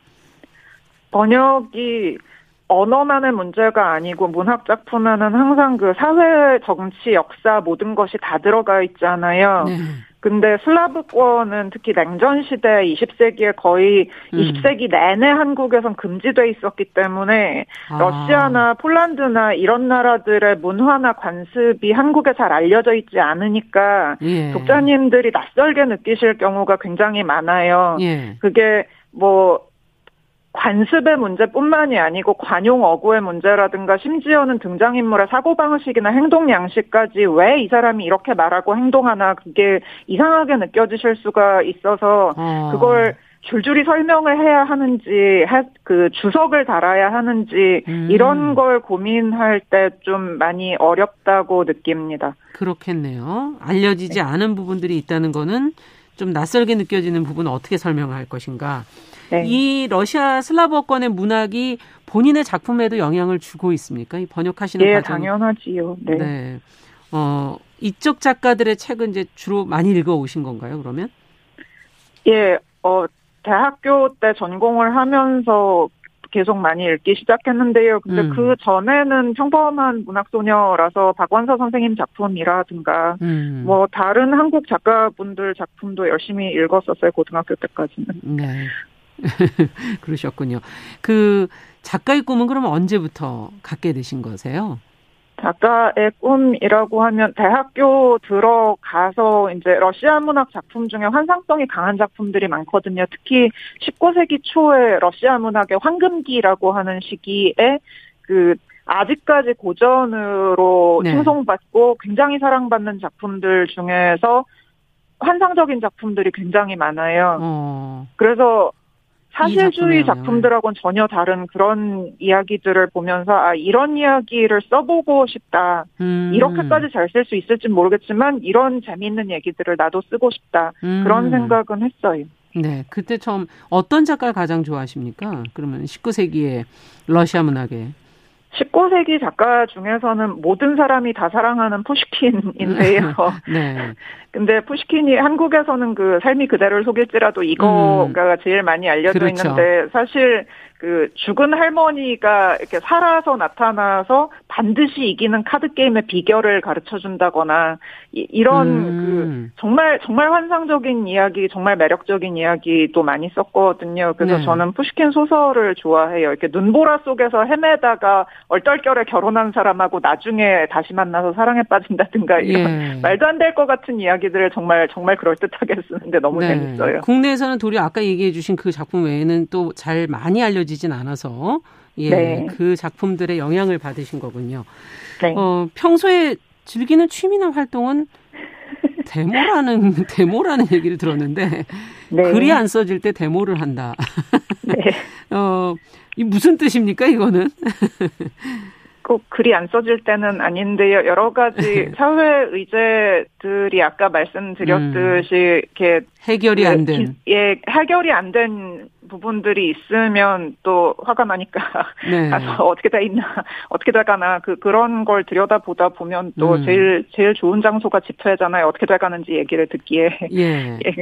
번역이 언어만의 문제가 아니고 문학 작품에는 항상 그 사회, 정치, 역사 모든 것이 다 들어가 있잖아요. 네. 근데 슬라브권은 특히 냉전 시대 20세기에 거의 20세기 내내 한국에선 금지돼 있었기 때문에 러시아나 폴란드나 이런 나라들의 문화나 관습이 한국에 잘 알려져 있지 않으니까 예. 독자님들이 낯설게 느끼실 경우가 굉장히 많아요. 예. 그게 뭐 관습의 문제뿐만이 아니고 관용 어구의 문제라든가 심지어는 등장인물의 사고방식이나 행동 양식까지 왜 이 사람이 이렇게 말하고 행동하나 그게 이상하게 느껴지실 수가 있어서 그걸 줄줄이 설명을 해야 하는지 그 주석을 달아야 하는지 이런 걸 고민할 때 좀 많이 어렵다고 느낍니다. 그렇겠네요. 알려지지 네. 않은 부분들이 있다는 거는 좀 낯설게 느껴지는 부분은 어떻게 설명할 것인가. 네. 이 러시아 슬라브어권의 문학이 본인의 작품에도 영향을 주고 있습니까? 이 번역하시는 예, 과정. 네, 당연하지요. 네. 네. 이쪽 작가들의 책은 이제 주로 많이 읽어 오신 건가요, 그러면? 예, 대학교 때 전공을 하면서 계속 많이 읽기 시작했는데요. 근데 그 전에는 평범한 문학소녀라서 박완서 선생님 작품이라든가 뭐 다른 한국 작가분들 작품도 열심히 읽었었어요. 고등학교 때까지는. 네. 그러셨군요. 그 작가의 꿈은 그러면 언제부터 갖게 되신 거세요? 작가의 꿈이라고 하면 대학교 들어가서 이제 러시아 문학 작품 중에 환상성이 강한 작품들이 많거든요. 특히 19세기 초에 러시아 문학의 황금기라고 하는 시기에 그 아직까지 고전으로 네. 칭송받고 굉장히 사랑받는 작품들 중에서 환상적인 작품들이 굉장히 많아요. 그래서 사실주의 작품들하고는 전혀 다른 그런 이야기들을 보면서 아 이런 이야기를 써보고 싶다. 이렇게까지 잘 쓸 수 있을진 모르겠지만 이런 재미있는 얘기들을 나도 쓰고 싶다. 그런 생각은 했어요. 네, 그때 처음 어떤 작가를 가장 좋아하십니까? 그러면 19세기의 러시아 문학에. 19세기 작가 중에서는 모든 사람이 다 사랑하는 푸시킨인데요. 네. 근데 푸시킨이 한국에서는 그 삶이 그대로를 속일지라도 이거가 제일 많이 알려져 그렇죠. 있는데 사실 그 죽은 할머니가 이렇게 살아서 나타나서 반드시 이기는 카드 게임의 비결을 가르쳐 준다거나 이런 그 정말 환상적인 이야기, 정말 매력적인 이야기도 많이 썼거든요. 그래서 네. 저는 푸시킨 소설을 좋아해요. 이렇게 눈보라 속에서 헤매다가 얼떨결에 결혼한 사람하고 나중에 다시 만나서 사랑에 빠진다든가 이런 예. 말도 안 될 것 같은 이야기들을 정말 그럴듯하게 쓰는데 너무 네. 재밌어요. 국내에서는 도리어 아까 얘기해 주신 그 작품 외에는 또 잘 많이 알려지진 않아서 예, 네. 그 작품들의 영향을 받으신 거군요. 네. 평소에 즐기는 취미나 활동은 데모라는 얘기를 들었는데 네. 글이 안 써질 때 데모를 한다. 네. 이 무슨 뜻입니까 이거는? 꼭 글이 안 써질 때는 아닌데요. 여러 가지 사회 의제들이 아까 말씀드렸듯이 이렇게 해결이 안 된 해결이 안 된 부분들이 있으면 또 화가 나니까 네. 가서 어떻게 될까나 그런 걸 들여다보다 보면 또 제일 좋은 장소가 집회잖아요. 어떻게 될까는지 얘기를 듣기에 예. 예.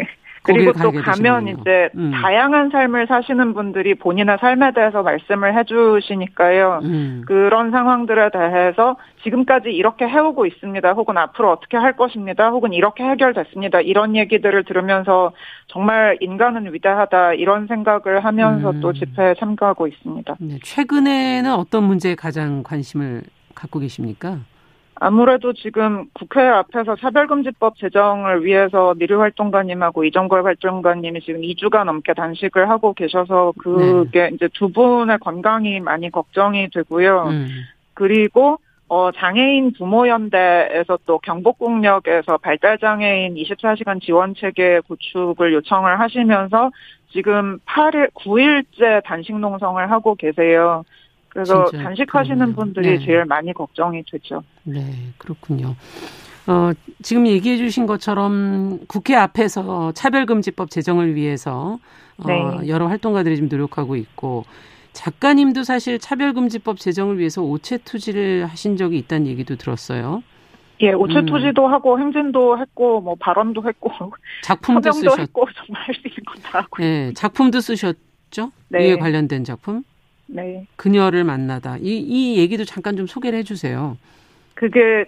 그리고 또 가면 되시는군요. 이제 다양한 삶을 사시는 분들이 본인의 삶에 대해서 말씀을 해주시니까요. 그런 상황들에 대해서 지금까지 이렇게 해오고 있습니다. 혹은 앞으로 어떻게 할 것입니다. 혹은 이렇게 해결됐습니다. 이런 얘기들을 들으면서 정말 인간은 위대하다 이런 생각을 하면서 또 집회에 참가하고 있습니다. 네, 최근에는 어떤 문제에 가장 관심을 갖고 계십니까? 아무래도 지금 국회 앞에서 차별금지법 제정을 위해서 미류 활동가님하고 이정걸 활동가님이 지금 2주가 넘게 단식을 하고 계셔서 그게 네. 이제 두 분의 건강이 많이 걱정이 되고요. 그리고 장애인 부모연대에서 또 경복궁역에서 발달장애인 24시간 지원체계 구축을 요청을 하시면서 지금 9일째 단식 농성을 하고 계세요. 그래서 단식하시는 그렇군요. 분들이 네. 제일 많이 걱정이 되죠. 네, 그렇군요. 지금 얘기해 주신 것처럼 국회 앞에서 차별금지법 제정을 위해서 네. 여러 활동가들이 지금 노력하고 있고 작가님도 사실 차별금지법 제정을 위해서 오체 투지를 하신 적이 있다는 얘기도 들었어요. 예, 오체 투지도 하고 행진도 했고 뭐 발언도 했고 작품도 쓰셨고 정말 할 수 있는 건 다 하고. 네, 작품도 쓰셨죠? 네. 이에 관련된 작품? 네. 그녀를 만나다. 이 얘기도 잠깐 좀 소개를 해주세요. 그게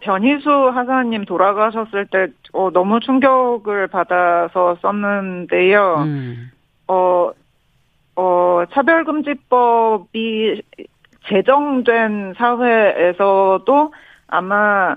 변희수 하사님 돌아가셨을 때 너무 충격을 받아서 썼는데요. 차별금지법이 제정된 사회에서도 아마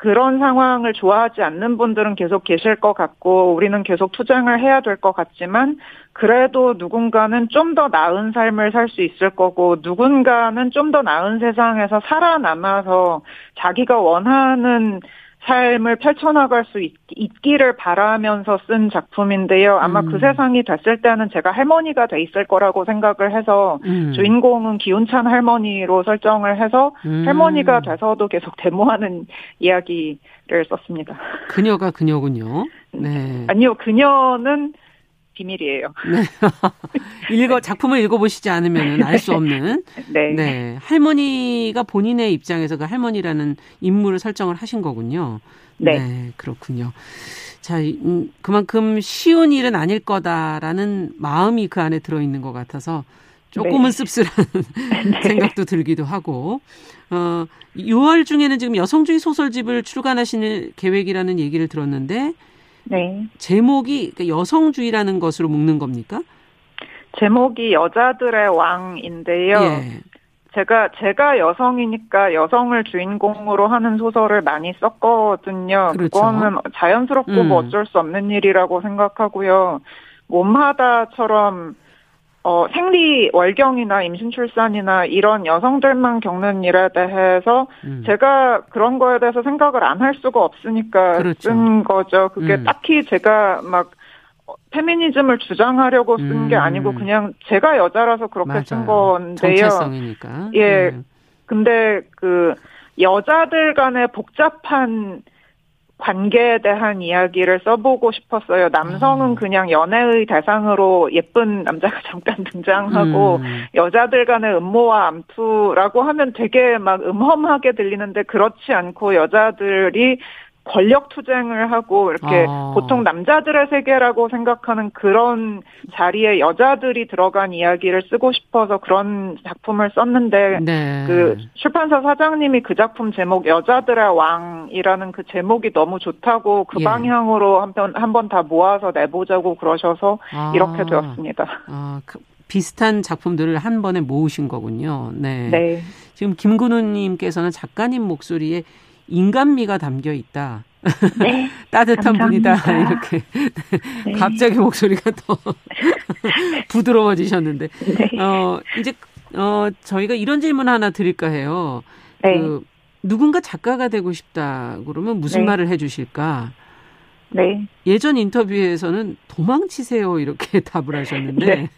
그런 상황을 좋아하지 않는 분들은 계속 계실 것 같고 우리는 계속 투쟁을 해야 될 것 같지만 그래도 누군가는 좀 더 나은 삶을 살 수 있을 거고 누군가는 좀 더 나은 세상에서 살아남아서 자기가 원하는 삶을 펼쳐나갈 수 있기를 바라면서 쓴 작품인데요. 아마 그 세상이 됐을 때는 제가 할머니가 돼 있을 거라고 생각을 해서 주인공은 기운찬 할머니로 설정을 해서 할머니가 돼서도 계속 데모하는 이야기를 썼습니다. 그녀가 그녀군요. 네. 아니요. 그녀는 비밀이에요. 네. 작품을 읽어보시지 않으면 알 수 없는. 네. 네. 할머니가 본인의 입장에서 그 할머니라는 인물을 설정을 하신 거군요. 네. 네. 그렇군요. 자, 그만큼 쉬운 일은 아닐 거다라는 마음이 그 안에 들어있는 것 같아서 조금은 네. 씁쓸한 네. 생각도 들기도 하고. 6월 중에는 지금 여성주의 소설집을 출간하실 계획이라는 얘기를 들었는데 네. 제목이 여성주의라는 것으로 묶는 겁니까? 제목이 여자들의 왕인데요. 예. 제가 여성이니까 여성을 주인공으로 하는 소설을 많이 썼거든요. 그렇죠. 그거는 자연스럽고 뭐 어쩔 수 없는 일이라고 생각하고요. 몸하다처럼 생리 월경이나 임신 출산이나 이런 여성들만 겪는 일에 대해서 제가 그런 거에 대해서 생각을 안 할 수가 없으니까 그렇죠. 쓴 거죠. 그게 딱히 제가 막 페미니즘을 주장하려고 쓴 게 아니고 그냥 제가 여자라서 그렇게 맞아요. 쓴 건데요. 정체성이니까. 예. 근데 그 여자들 간의 복잡한 관계에 대한 이야기를 써보고 싶었어요. 남성은 그냥 연애의 대상으로 예쁜 남자가 잠깐 등장하고 여자들 간의 음모와 암투라고 하면 되게 막 음험하게 들리는데 그렇지 않고 여자들이 권력 투쟁을 하고 이렇게 보통 남자들의 세계라고 생각하는 그런 자리에 여자들이 들어간 이야기를 쓰고 싶어서 그런 작품을 썼는데 네. 그 출판사 사장님이 그 작품 제목 여자들의 왕이라는 그 제목이 너무 좋다고 그 예. 방향으로 한번 다 모아서 내보자고 그러셔서 이렇게 되었습니다. 비슷한 작품들을 한 번에 모으신 거군요. 네. 네. 지금 김근우님께서는 작가님 목소리에 인간미가 담겨 있다. 네. 따뜻한 감사합니다. 분이다. 이렇게. 네. 갑자기 목소리가 더 부드러워지셨는데. 네. 이제 저희가 이런 질문 하나 드릴까 해요. 네. 누군가 작가가 되고 싶다 그러면 무슨 네. 말을 해 주실까? 네. 예전 인터뷰에서는 도망치세요. 이렇게 답을 하셨는데. 네.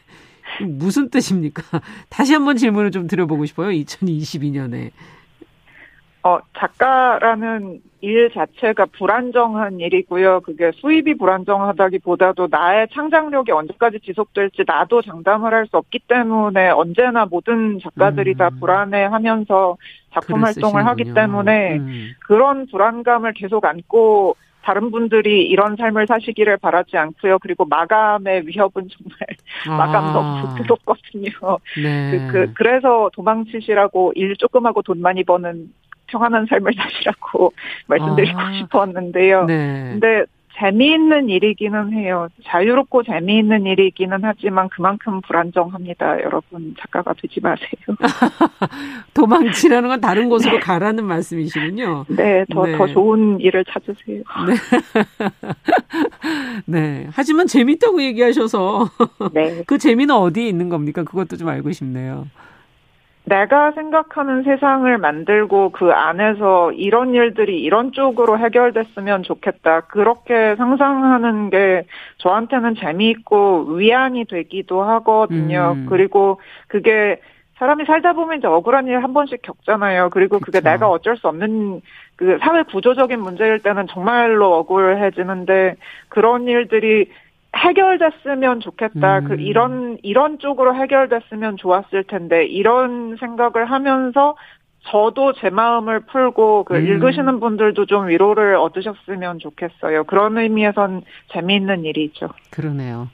무슨 뜻입니까? 다시 한번 질문을 좀 드려보고 싶어요. 2022년에. 작가라는 일 자체가 불안정한 일이고요. 그게 수입이 불안정하다기보다도 나의 창작력이 언제까지 지속될지 나도 장담을 할 수 없기 때문에 언제나 모든 작가들이 다 불안해하면서 작품 활동을 하기 때문에 그런 불안감을 계속 안고 다른 분들이 이런 삶을 사시기를 바라지 않고요. 그리고 마감의 위협은 정말 마감도 부끄럽거든요. 네. 그래서 도망치시라고 일 조금 하고 돈 많이 버는 평안한 삶을 사시라고 말씀드리고 싶었는데요. 네. 근데 재미있는 일이기는 해요. 자유롭고 재미있는 일이기는 하지만 그만큼 불안정합니다. 여러분 작가가 되지 마세요. 도망치라는 건 다른 곳으로 네. 가라는 말씀이시군요. 네. 더 좋은 일을 찾으세요. 네. 네. 하지만 재밌다고 얘기하셔서 네. 그 재미는 어디에 있는 겁니까? 그것도 좀 알고 싶네요. 내가 생각하는 세상을 만들고 그 안에서 이런 일들이 이런 쪽으로 해결됐으면 좋겠다. 그렇게 상상하는 게 저한테는 재미있고 위안이 되기도 하거든요. 그리고 그게 사람이 살다 보면 이제 억울한 일 한 번씩 겪잖아요. 그리고 그게 내가 어쩔 수 없는 그 사회 구조적인 문제일 때는 정말로 억울해지는데 그런 일들이 해결됐으면 좋겠다. 이런 쪽으로 해결됐으면 좋았을 텐데 이런 생각을 하면서 저도 제 마음을 풀고 읽으시는 분들도 좀 위로를 얻으셨으면 좋겠어요. 그런 의미에선 재미있는 일이죠. 그러네요.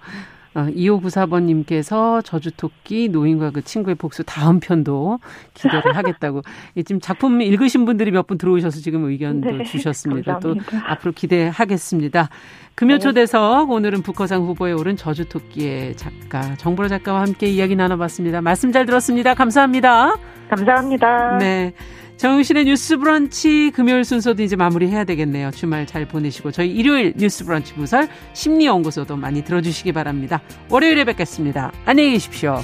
2594번님께서 저주 토끼 노인과 그 친구의 복수 다음 편도 기대를 하겠다고. 지금 작품 읽으신 분들이 몇 분 들어오셔서 지금 의견도 네, 주셨습니다. 감사합니다. 또 앞으로 기대하겠습니다. 금요초대석 오늘은 부커상 후보에 오른 저주 토끼의 작가 정보라 작가와 함께 이야기 나눠봤습니다. 말씀 잘 들었습니다. 감사합니다. 감사합니다. 네. 정용실의 뉴스 브런치 금요일 순서도 이제 마무리해야 되겠네요. 주말 잘 보내시고 저희 일요일 뉴스 브런치 부설 심리연구소도 많이 들어주시기 바랍니다. 월요일에 뵙겠습니다. 안녕히 계십시오.